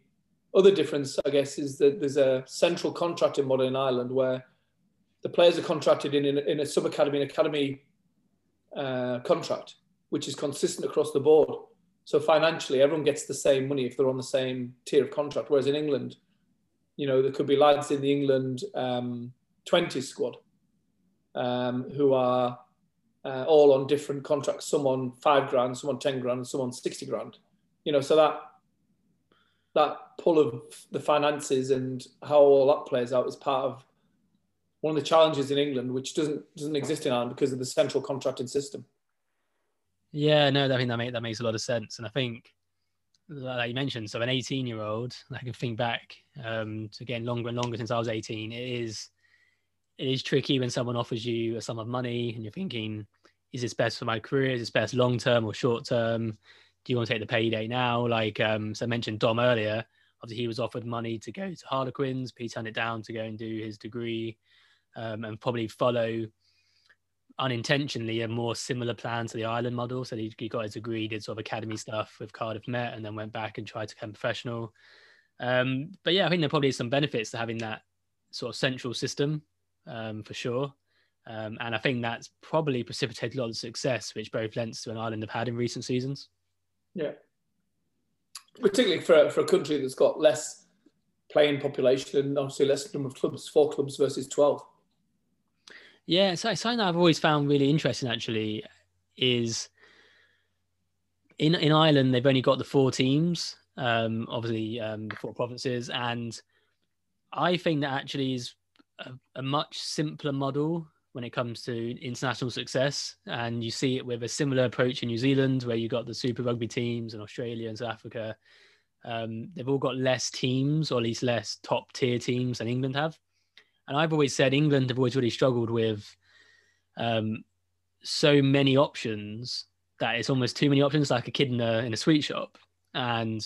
other difference, I guess, is that there's a central contracting model in Ireland where the players are contracted in, in, in a sub-academy and academy uh, contract, which is consistent across the board. So financially, everyone gets the same money if they're on the same tier of contract. Whereas in England, you know, there could be lads in the England um, twenties squad um, who are uh, all on different contracts, some on five grand, some on ten grand, some on sixty grand. You know, so that that pull of the finances and how all that plays out is part of one of the challenges in England, which doesn't doesn't exist in Ireland because of the central contracting system. Yeah, no, I mean, that, make, that makes a lot of sense. And I think, like you mentioned, so an eighteen-year-old, I can think back, um, to getting longer and longer since I was eighteen, it is it is tricky when someone offers you a sum of money and you're thinking, is this best for my career? Is this best long-term or short-term? Do you want to take the payday now? Like, um, so I mentioned Dom earlier, obviously he was offered money to go to Harlequins, but he turned it down to go and do his degree um, and probably follow unintentionally a more similar plan to the Ireland model. So he, he got his degree, did sort of academy stuff with Cardiff Met, and then went back and tried to become professional. Um, but yeah, I think there probably is some benefits to having that sort of central system, um, for sure. Um, and I think that's probably precipitated a lot of success, which both Leinster and Ireland have had in recent seasons. Yeah. Particularly for, for a country that's got less playing population and obviously less number of clubs, four clubs versus twelve. Yeah, so something that I've always found really interesting actually is in in Ireland they've only got the four teams, um, obviously um, the four provinces, and I think that actually is a, a much simpler model when it comes to international success. And you see it with a similar approach in New Zealand, where you've got the Super Rugby teams and Australia and South Africa. Um, they've all got less teams, or at least less top tier teams than England have. And I've always said England have always really struggled with um, so many options that it's almost too many options, like a kid in a, in a sweet shop. And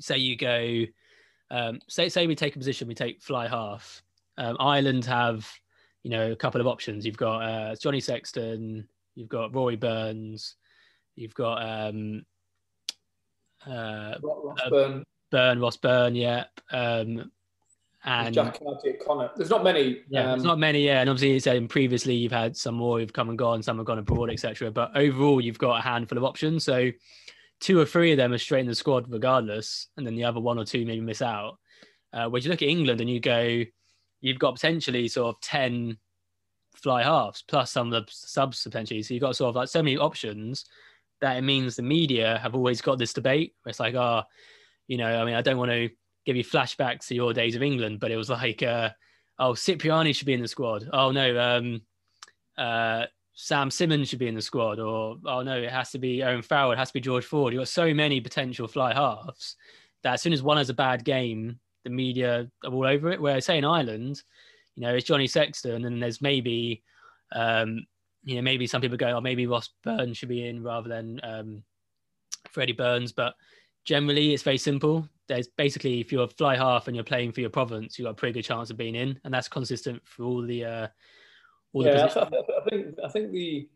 say you go, um, say say we take a position, we take fly half. Um, Ireland have, you know, a couple of options. You've got uh, Johnny Sexton, you've got Rory Burns, you've got um, uh, Ross uh, Byrne. Byrne, Ross Byrne, yeah. Um, And Jack Cartier Connor. There's not many. Yeah, um, there's not many, yeah. And obviously, it's, um, previously you've had some more who've come and gone, some have gone abroad, et cetera. But overall, you've got a handful of options. So two or three of them are straight in the squad regardless, and then the other one or two maybe miss out. Uh, whereas you look at England and you go, you've got potentially sort of ten fly halves plus some of the subs potentially. So you've got sort of like so many options that it means the media have always got this debate where it's like, oh, you know, I mean, I don't want to give you flashbacks to your days of England, but it was like, uh, oh, Cipriani should be in the squad. Oh no, um, uh, Sam Simmons should be in the squad. Or oh no, it has to be Owen Farrell. It has to be George Ford. You've got so many potential fly halves that as soon as one has a bad game, the media are all over it. Whereas say in Ireland, you know, it's Johnny Sexton, and there's maybe, um, you know, maybe some people go, oh, maybe Ross Byrne should be in rather than um, Freddie Burns, but generally it's very simple. There's basically, if you're a fly half and you're playing for your province, you've got a pretty good chance of being in, and that's consistent for all the uh, all the. Yeah, I think I think the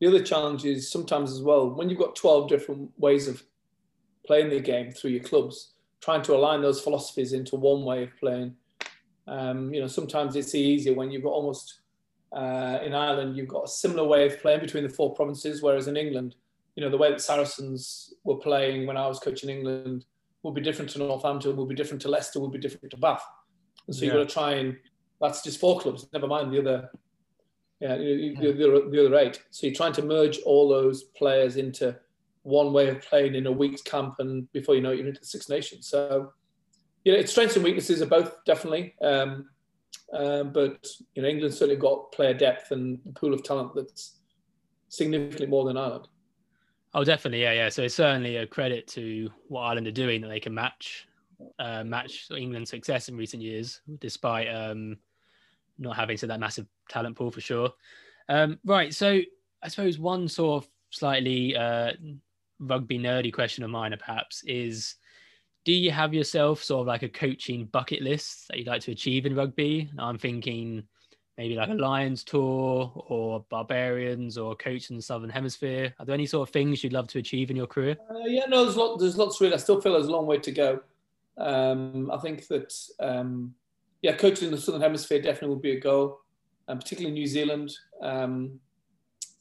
the other challenge is sometimes as well when you've got twelve different ways of playing the game through your clubs, trying to align those philosophies into one way of playing. Um, you know, sometimes it's easier when you've got almost uh, in Ireland you've got a similar way of playing between the four provinces, whereas in England, you know, the way that Saracens were playing when I was coaching England will be different to Northampton, will be different to Leicester, will be different to Bath. And so yeah. You've got to try and, that's just four clubs, never mind the other, yeah, yeah. The, the, the other eight. So you're trying to merge all those players into one way of playing in a week's camp, and before you know it, you're into the Six Nations. So, you know, its strengths and weaknesses are both, definitely. Um, uh, but, you know, England's certainly got player depth and a pool of talent that's significantly more than Ireland. Oh, definitely, yeah, yeah. So it's certainly a credit to what Ireland are doing that they can match, uh, match England's success in recent years, despite um, not having so that massive talent pool for sure. Um, right, so I suppose one sort of slightly uh, rugby nerdy question of mine, perhaps, is: do you have yourself sort of like a coaching bucket list that you'd like to achieve in rugby? And I'm thinking maybe like a Lions tour or Barbarians or coach in the Southern Hemisphere. Are there any sort of things you'd love to achieve in your career? Uh, yeah, no, there's, lot, there's lots really. I still feel there's a long way to go. Um, I think that, um, yeah, coaching in the Southern Hemisphere definitely would be a goal, and um, particularly New Zealand. Um,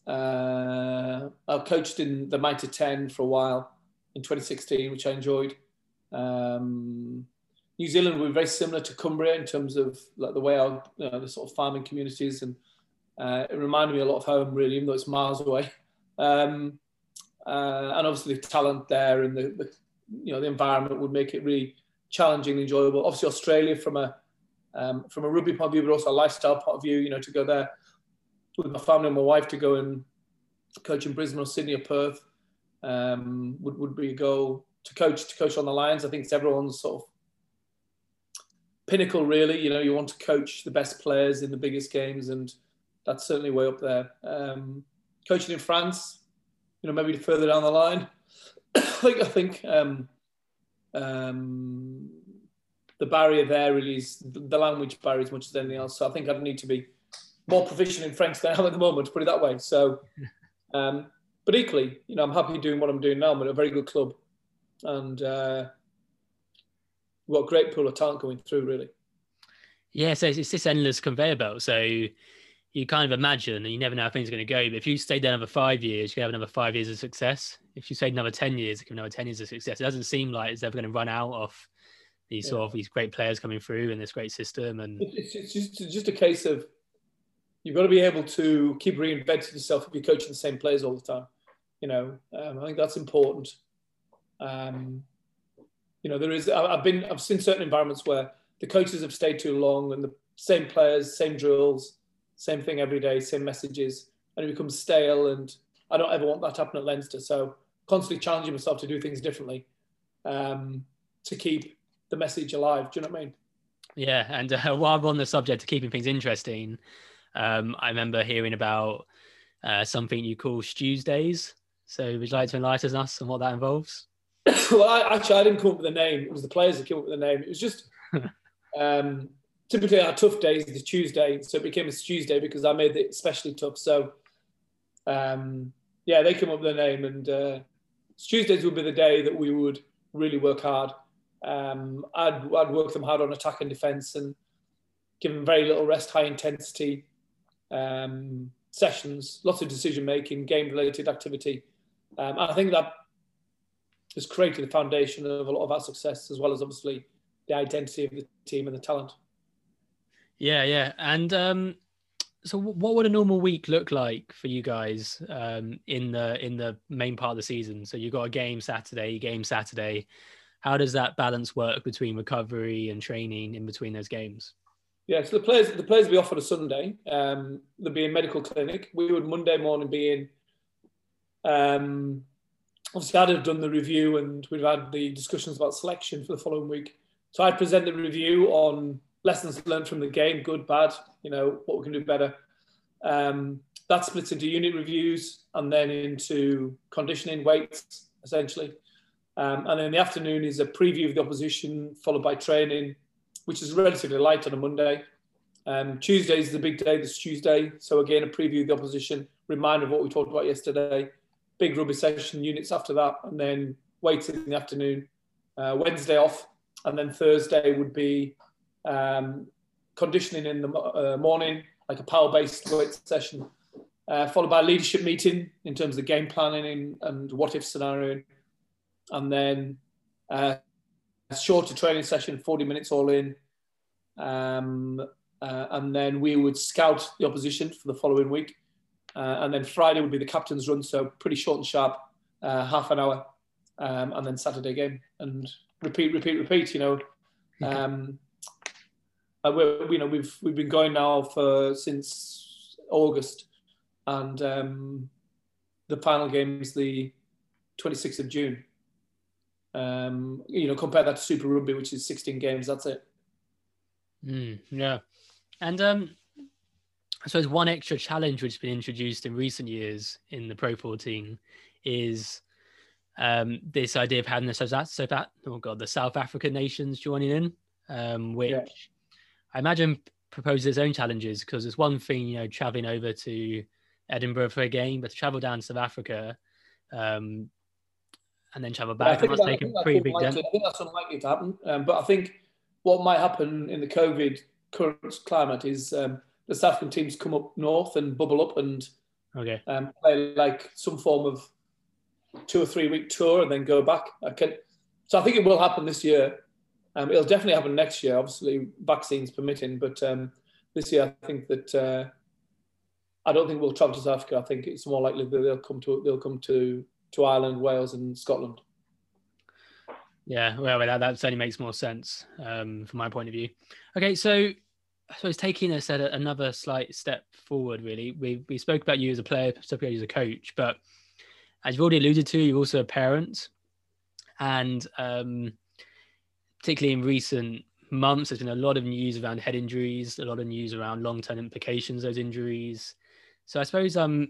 uh, I coached in the Mitre ten for a while in twenty sixteen, which I enjoyed. Um, New Zealand would be very similar to Cumbria in terms of like the way our, you know, the sort of farming communities, and uh, it reminded me a lot of home really, even though it's miles away. Um, uh, and obviously the talent there and the, the you know the environment would make it really challenging and enjoyable. Obviously Australia from a um, from a rugby point of view, but also a lifestyle point of view. You know, to go there with my family and my wife, to go and coach in Brisbane or Sydney or Perth um, would would be a goal. To coach to coach on the Lions, I think it's everyone's sort of pinnacle, really. You know, you want to coach the best players in the biggest games, and that's certainly way up there. Um, coaching in France, you know, maybe further down the line. I think, I think um, um, the barrier there really is the language barrier as much as anything else. So I think I'd need to be more proficient in French than I am at the moment, to put it that way. So, um, but equally, you know, I'm happy doing what I'm doing now. I'm at a very good club, and uh, we've got a great pool of talent going through, really. Yeah, so it's, it's this endless conveyor belt. So you kind of imagine, and you never know how things are going to go. But if you stayed there another five years, you could have another five years of success. If you stayed another ten years, you could have another ten years of success. It doesn't seem like it's ever going to run out of these yeah. sort of these great players coming through and this great system. And it's, it's just, it's just a case of you've got to be able to keep reinventing yourself if you're coaching the same players all the time. You know, um, I think that's important. Um, you know, there is, I've been, I've seen certain environments where the coaches have stayed too long and the same players, same drills, same thing every day, same messages, and it becomes stale. And I don't ever want that to happen at Leinster. So constantly challenging myself to do things differently, um, to keep the message alive. Do you know what I mean? Yeah. And uh, while I'm on the subject of keeping things interesting, um, I remember hearing about uh, something you call Stew's Days. So would you like to enlighten us on what that involves? Well, I, actually, I didn't come up with a name. It was the players that came up with the name. It was just um, typically our tough days is Tuesday. So it became a Tuesday because I made it especially tough. So, um, yeah, they came up with a name. And uh, Tuesdays would be the day that we would really work hard. Um, I'd, I'd work them hard on attack and defence and give them very little rest, high intensity um, sessions, lots of decision-making, game-related activity. Um, and I think that has created the foundation of a lot of our success, as well as obviously the identity of the team and the talent. Yeah, yeah. And um, so what would a normal week look like for you guys um, in the in the main part of the season? So you've got a game Saturday, game Saturday. How does that balance work between recovery and training in between those games? Yeah, so the players the players will be off on a Sunday. Um, they'll be in medical clinic. We would Monday morning be in. Um, obviously, I'd have done the review and we'd have had the discussions about selection for the following week. So I'd present the review on lessons learned from the game, good, bad, you know, what we can do better. Um, that splits into unit reviews and then into conditioning, weights, essentially. Um, and then the afternoon is a preview of the opposition, followed by training, which is relatively light on a Monday. Um, Tuesday is the big day, this Tuesday. So again, a preview of the opposition, reminder of what we talked about yesterday, big rugby session, units after that, and then weights in the afternoon, uh, Wednesday off. And then Thursday would be um, conditioning in the uh, morning, like a power-based weight session, uh, followed by a leadership meeting in terms of game planning and, and what-if scenario. And then uh, a shorter training session, forty minutes all in. Um, uh, and then we would scout the opposition for the following week. Uh, and then Friday would be the captain's run, so pretty short and sharp, uh, half an hour. Um, and then Saturday game. And repeat, repeat, repeat, you know. Um, we're, you know, we've we've been going now for since August. And um, the final game is the twenty-sixth of June. Um, you know, compare that to Super Rugby, which is sixteen games. That's it. Mm, yeah, and um, I suppose one extra challenge which has been introduced in recent years in the Pro fourteen is um, this idea of having the so that so that oh god the South African nations joining in, um, which yeah. I imagine proposes its own challenges, because it's one thing, you know, traveling over to Edinburgh for a game, but to travel down to South Africa. Um, and then travel back. I think, that, I, think pretty big I think that's unlikely to happen. Um, but I think what might happen in the COVID current climate is um, the South African teams come up north and bubble up and okay. um, play like some form of two or three week tour and then go back. I can, so I think it will happen this year. Um, it'll definitely happen next year, obviously vaccines permitting. But um, this year, I think that uh, I don't think we'll travel to South Africa. I think it's more likely that they'll come to they'll come to. to Ireland, Wales and Scotland. Yeah, well, that, that certainly makes more sense um, from my point of view. Okay, so I suppose taking us at another slight step forward, really. We we spoke about you as a player, spoke about you as a coach, but as you've already alluded to, you're also a parent. And um, particularly in recent months, there's been a lot of news around head injuries, a lot of news around long-term implications of those injuries. So I suppose... Um,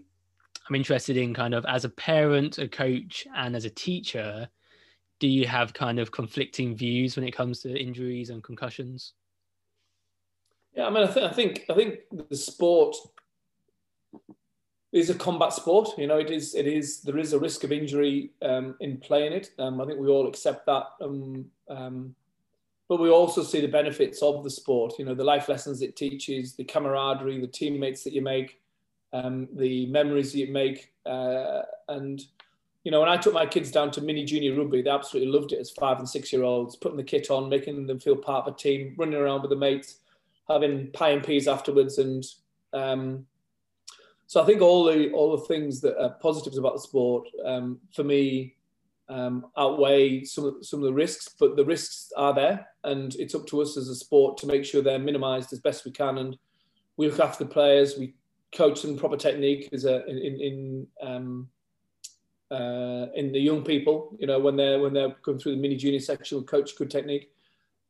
I'm interested in kind of as a parent, a coach and as a teacher, do you have kind of conflicting views when it comes to injuries and concussions? Yeah, I mean, I, th- I think I think the sport is a combat sport. You know, it is it is there is a risk of injury um, in playing it. Um, I think we all accept that, um, um, but we also see the benefits of the sport. You know, the life lessons it teaches, the camaraderie, the teammates that you make. Um, the memories that you make, uh, and you know, when I took my kids down to mini junior rugby, they absolutely loved it as five and six year olds, putting the kit on, making them feel part of a team, running around with the mates, having pie and peas afterwards, and Um, so I think all the all the things that are positives about the sport, um, for me, um, outweigh some of, some of the risks. But the risks are there, and it's up to us as a sport to make sure they're minimised as best we can. And we look after the players. We coach them proper technique is a, in in um, uh, in the young people. You know, when they're when they're going through the mini junior section, we coach good technique.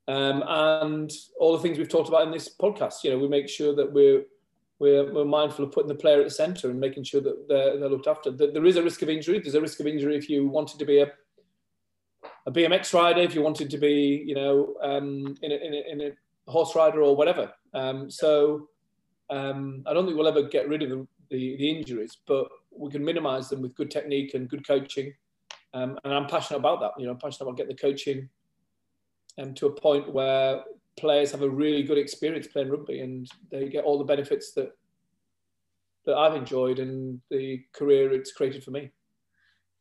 Um, and all the things we've talked about in this podcast, you know, we make sure that we're we're, we're mindful of putting the player at the centre and making sure that they're, they're looked after. There is a risk of injury. There's a risk of injury if you wanted to be a a B M X rider, if you wanted to be, you know, um, in, a, in, a, in a horse rider or whatever. Um, so um, I don't think we'll ever get rid of the, the, the injuries, but we can minimise them with good technique and good coaching. Um, and I'm passionate about that. You know, I'm passionate about getting the coaching and to a point where players have a really good experience playing rugby and they get all the benefits that that I've enjoyed and the career it's created for me.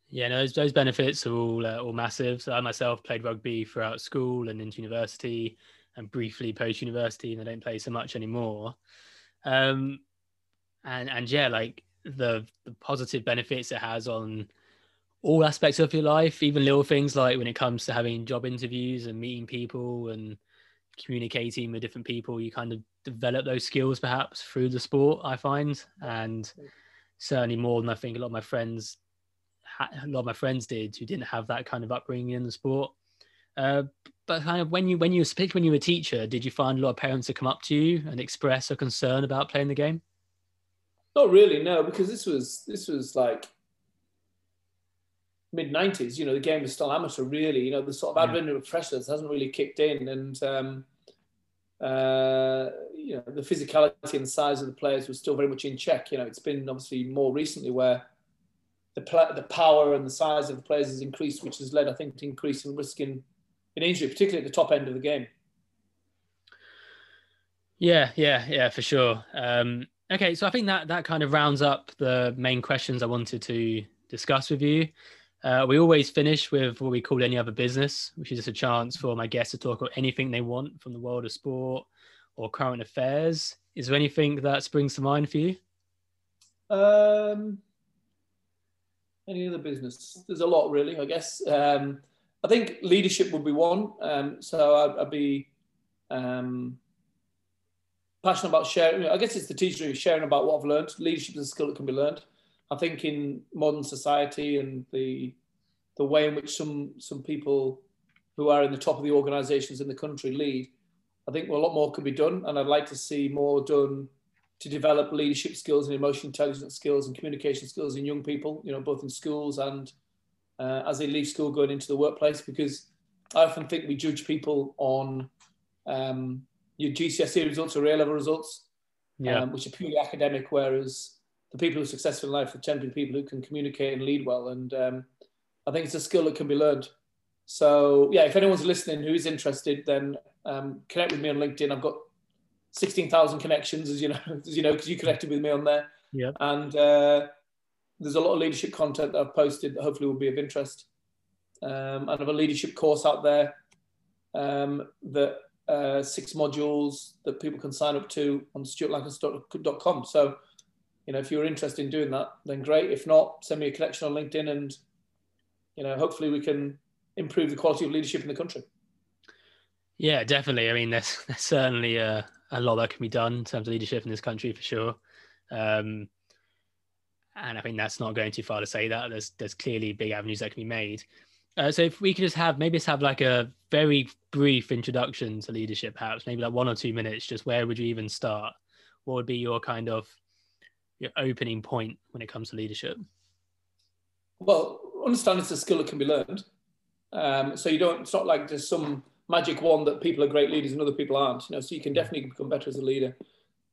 Yeah, no, those, those benefits are all uh, all massive. So I myself played rugby throughout school and into university and briefly post-university, and I don't play so much anymore. Um, and, and yeah, like the, the positive benefits it has on all aspects of your life, even little things like when it comes to having job interviews and meeting people and communicating with different people, you kind of develop those skills perhaps through the sport, I find. And certainly more than I think a lot of my friends, a lot of my friends did who didn't have that kind of upbringing in the sport. Uh, but kind of when you, when you were, when you were a teacher, did you find a lot of parents to come up to you and express a concern about playing the game? Not really, no, because this was, this was like, mid nineties, you know, the game was still amateur, really. You know, the sort of advent of pressures hasn't really kicked in, and um, uh, you know, the physicality and the size of the players was still very much in check. You know, it's been obviously more recently where the the power and the size of the players has increased, which has led, I think, to increase in risk in, in injury, particularly at the top end of the game. Yeah, yeah, yeah, for sure. Um, okay, so I think that that kind of rounds up the main questions I wanted to discuss with you. Uh, we always finish with what we call Any Other Business, which is just a chance for my guests to talk about anything they want from the world of sport or current affairs. Is there anything that springs to mind for you? Um, any other business? There's a lot, really, I guess. Um, I think leadership would be one. Um, so I'd, I'd be um, passionate about sharing. I guess it's the teacher who's sharing about what I've learned. Leadership is a skill that can be learned. I think in modern society and the the way in which some some people who are in the top of the organisations in the country lead, I think a lot more could be done, and I'd like to see more done to develop leadership skills and emotional intelligence skills and communication skills in young people, you know, both in schools and uh, as they leave school going into the workplace, because I often think we judge people on um, your G C S E results or A-level results, yeah. um, which are purely academic, whereas the people who are successful in life are generally people who can communicate and lead well. And um, I think it's a skill that can be learned. So yeah, if anyone's listening who is interested, then um, connect with me on LinkedIn. I've got sixteen thousand connections, as you know, as you know, because you connected with me on there. Yeah. And uh, there's a lot of leadership content that I've posted that hopefully will be of interest. Um, I have a leadership course out there um, that uh, six modules that people can sign up to on stuart lancaster dot com. So, you know, if you're interested in doing that, then great. If not, send me a connection on LinkedIn and, you know, hopefully we can improve the quality of leadership in the country. Yeah, definitely. I mean, there's, there's certainly a, a lot that can be done in terms of leadership in this country, for sure. Um, and I think that's not going too far to say that. There's there's clearly big avenues that can be made. Uh, so if we could just have, maybe just have like a very brief introduction to leadership, perhaps, maybe like one or two minutes, just where would you even start? What would be your kind of your opening point when it comes to leadership? Well, understand it's a skill that can be learned. Um, so you don't, it's not like there's some magic wand that people are great leaders and other people aren't, you know, so you can definitely become better as a leader.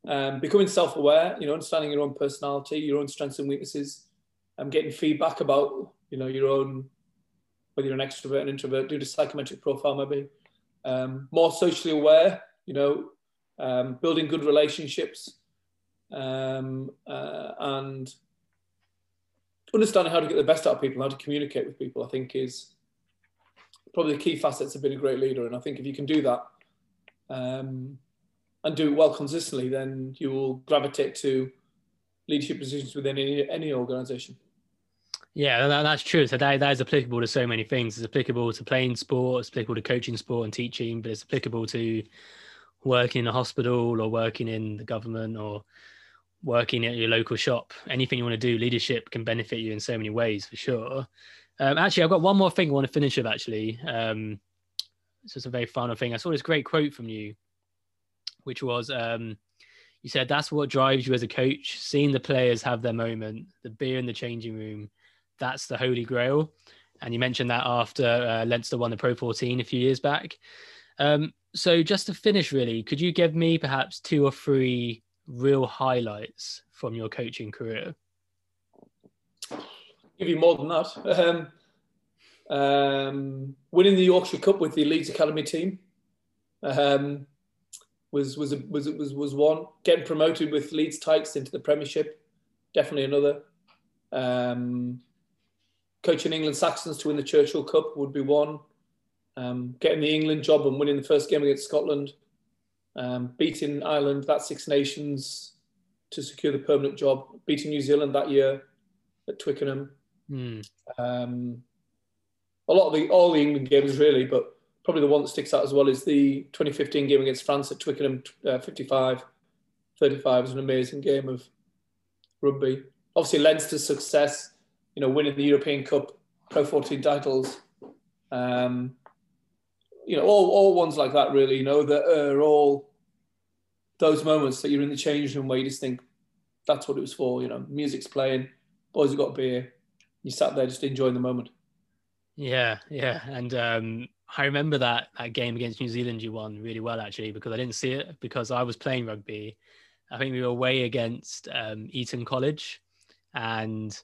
Um, becoming self-aware, you know, understanding your own personality, your own strengths and weaknesses, um, getting feedback about, you know, your own, whether you're an extrovert, an introvert, do the psychometric profile maybe. Um, more socially aware, you know, um, building good relationships, Um, uh, and understanding how to get the best out of people, how to communicate with people, I think is probably the key facets of being a great leader. And I think if you can do that, um, and do it well consistently, then you will gravitate to leadership positions within any, any organisation. Yeah, that, that's true. So that, that is applicable to so many things. It's applicable to playing sport, it's applicable to coaching sport and teaching, but it's applicable to working in a hospital or working in the government or working at your local shop. Anything you want to do, leadership can benefit you in so many ways, for sure. Um, actually, I've got one more thing I want to finish with, actually. Um, it's just a very final thing. I saw this great quote from you, which was, um, you said, that's what drives you as a coach, seeing the players have their moment, the beer in the changing room, that's the holy grail. And you mentioned that after uh, Leinster won the Pro fourteen a few years back. Um, so just to finish, really, could you give me perhaps two or three real highlights from your coaching career? I'll give you more than that. Um, um, winning the Yorkshire Cup with the Leeds Academy team um, was was a, was was was one. Getting promoted with Leeds Tykes into the Premiership, definitely another. Um, coaching England Saxons to win the Churchill Cup would be one. Um, getting the England job and winning the first game against Scotland. Um, beating Ireland, that Six Nations, to secure the permanent job. Beating New Zealand that year at Twickenham. Mm. Um, a lot of the, all the England games really, but probably the one that sticks out as well is the twenty fifteen game against France at Twickenham, uh, fifty-five thirty-five. It was an amazing game of rugby. Obviously Leinster's success, you know, winning the European Cup, Pro fourteen titles. Um, You know, all, all ones like that, really, you know, that are all those moments that you're in the change room where you just think, that's what it was for, you know, music's playing, boys have got beer, you sat there just enjoying the moment. Yeah, yeah. And um, I remember that, that game against New Zealand you won really well, actually, because I didn't see it because I was playing rugby. I think we were away against um, Eton College and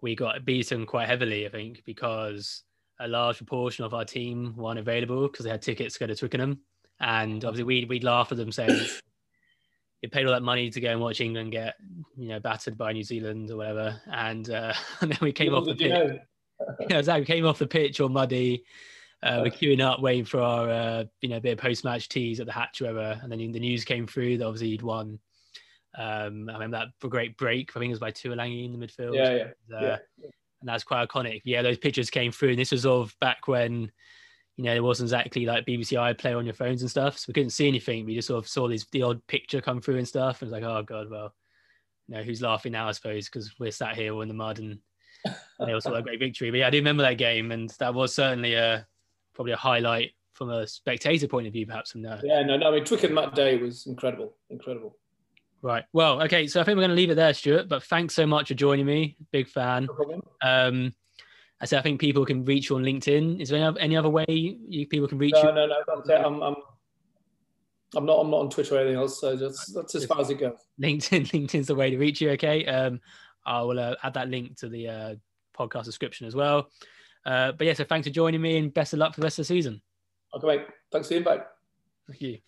we got beaten quite heavily, I think, because a large proportion of our team weren't available because they had tickets to go to Twickenham. And obviously we'd, we'd laugh at them saying, you paid all that money to go and watch England get, you know, battered by New Zealand or whatever. And, uh, and then we came what off the pitch. yeah, exactly. We came off the pitch all muddy. Uh, we're queuing up, waiting for our, uh, you know, bit of post-match teas at the hatch, whatever. And then the news came through that obviously he'd won. Um, I remember that great break. I think it was by Tuolangi in the midfield. Yeah, yeah. And, uh, yeah. And that's quite iconic. Yeah, those pictures came through. And this was of back when, you know, there wasn't exactly like B B C iPlayer on your phones and stuff. So we couldn't see anything. We just sort of saw these, the odd picture come through and stuff. And it was like, oh, God, well, you know, who's laughing now, I suppose, because we're sat here all in the mud and, and it was sort of a great victory. But yeah, I do remember that game. And that was certainly a, probably a highlight from a spectator point of view, perhaps. From there. Yeah, no, no, I mean, Twickenham that day was incredible, incredible. Right. Well, okay. So I think we're going to leave it there, Stuart, but thanks so much for joining me. Big fan. No um, I said, I think people can reach you on LinkedIn. Is there any other way you, people can reach no, you? No, no, no. I'm, I'm, I'm not, I'm not on Twitter or anything else. So that's, that's as far as it goes. LinkedIn, LinkedIn's the way to reach you. Okay. Um, I will uh, add that link to the uh, podcast description as well. Uh, but yeah, so thanks for joining me and best of luck for the rest of the season. Okay, mate. Thanks for the invite. Thank you.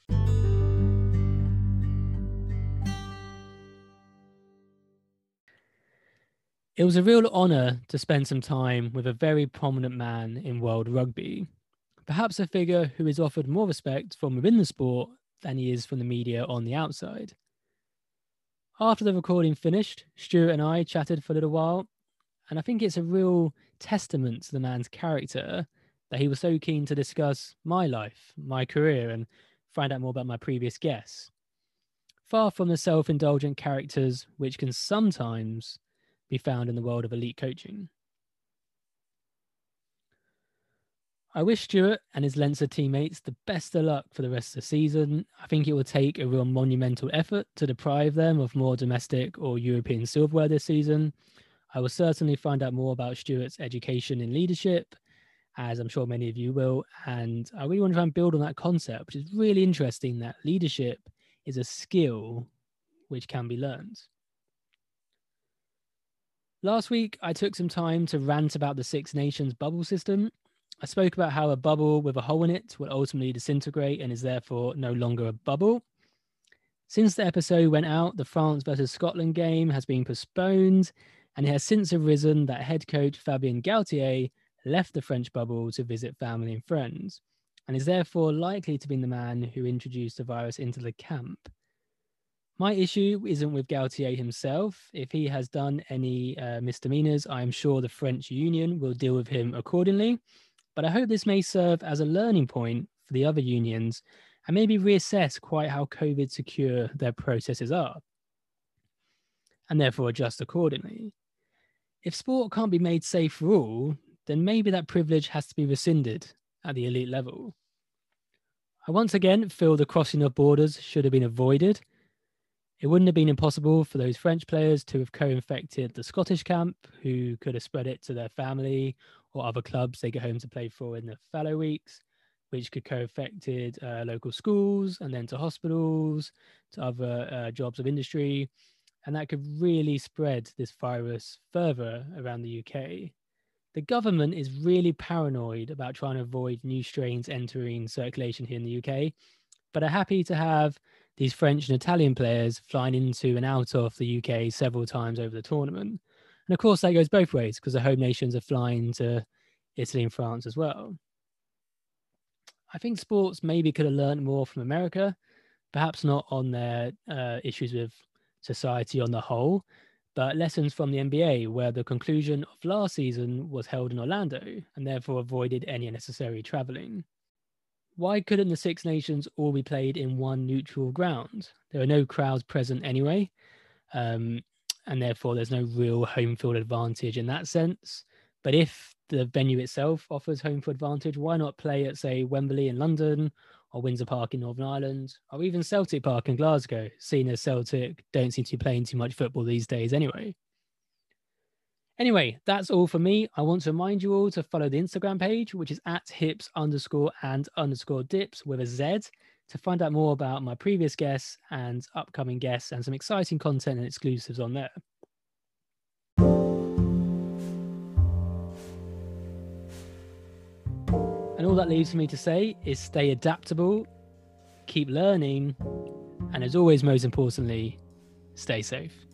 It was a real honour to spend some time with a very prominent man in world rugby, perhaps a figure who is offered more respect from within the sport than he is from the media on the outside. After the recording finished, Stuart and I chatted for a little while, and I think it's a real testament to the man's character that he was so keen to discuss my life, my career, and find out more about my previous guests. Far from the self-indulgent characters which can sometimes be found in the world of elite coaching. I wish Stuart and his Leinster teammates the best of luck for the rest of the season. I think it will take a real monumental effort to deprive them of more domestic or European silverware this season. I will certainly find out more about Stuart's education in leadership, as I'm sure many of you will, and I really want to try and build on that concept, which is really interesting that leadership is a skill which can be learned. Last week, I took some time to rant about the Six Nations bubble system. I spoke about how a bubble with a hole in it will ultimately disintegrate and is therefore no longer a bubble. Since the episode went out, the France versus Scotland game has been postponed, and it has since arisen that head coach Fabien Galtier left the French bubble to visit family and friends. and is therefore likely to be the man who introduced the virus into the camp. My issue isn't with Gaultier himself. If he has done any uh, misdemeanors, I am sure the French Union will deal with him accordingly. But I hope this may serve as a learning point for the other unions and maybe reassess quite how COVID secure their processes are, and therefore adjust accordingly. If sport can't be made safe for all, then maybe that privilege has to be rescinded at the elite level. I once again feel the crossing of borders should have been avoided. It wouldn't have been impossible for those French players to have co-infected the Scottish camp, who could have spread it to their family or other clubs they go home to play for in the fallow weeks, which could co-infected uh, local schools and then to hospitals, to other uh, jobs of industry, and that could really spread this virus further around the U K. The government is really paranoid about trying to avoid new strains entering circulation here in the U K, but are happy to have these French and Italian players flying into and out of the U K several times over the tournament. And of course that goes both ways, because the home nations are flying to Italy and France as well. I think sports maybe could have learned more from America, perhaps not on their uh, issues with society on the whole, but lessons from the N B A, where the conclusion of last season was held in Orlando and therefore avoided any unnecessary travelling. Why couldn't the Six Nations all be played in one neutral ground? There are no crowds present anyway, um, and therefore there's no real home field advantage in that sense. But if the venue itself offers home field advantage, why not play at, say, Wembley in London, or Windsor Park in Northern Ireland, or even Celtic Park in Glasgow, seeing as Celtic don't seem to be playing too much football these days anyway. Anyway, that's all for me. I want to remind you all to follow the Instagram page, which is at hips underscore and underscore dips with a Z, to find out more about my previous guests and upcoming guests and some exciting content and exclusives on there. And all that leaves for me to say is stay adaptable, keep learning, and as always, most importantly, stay safe.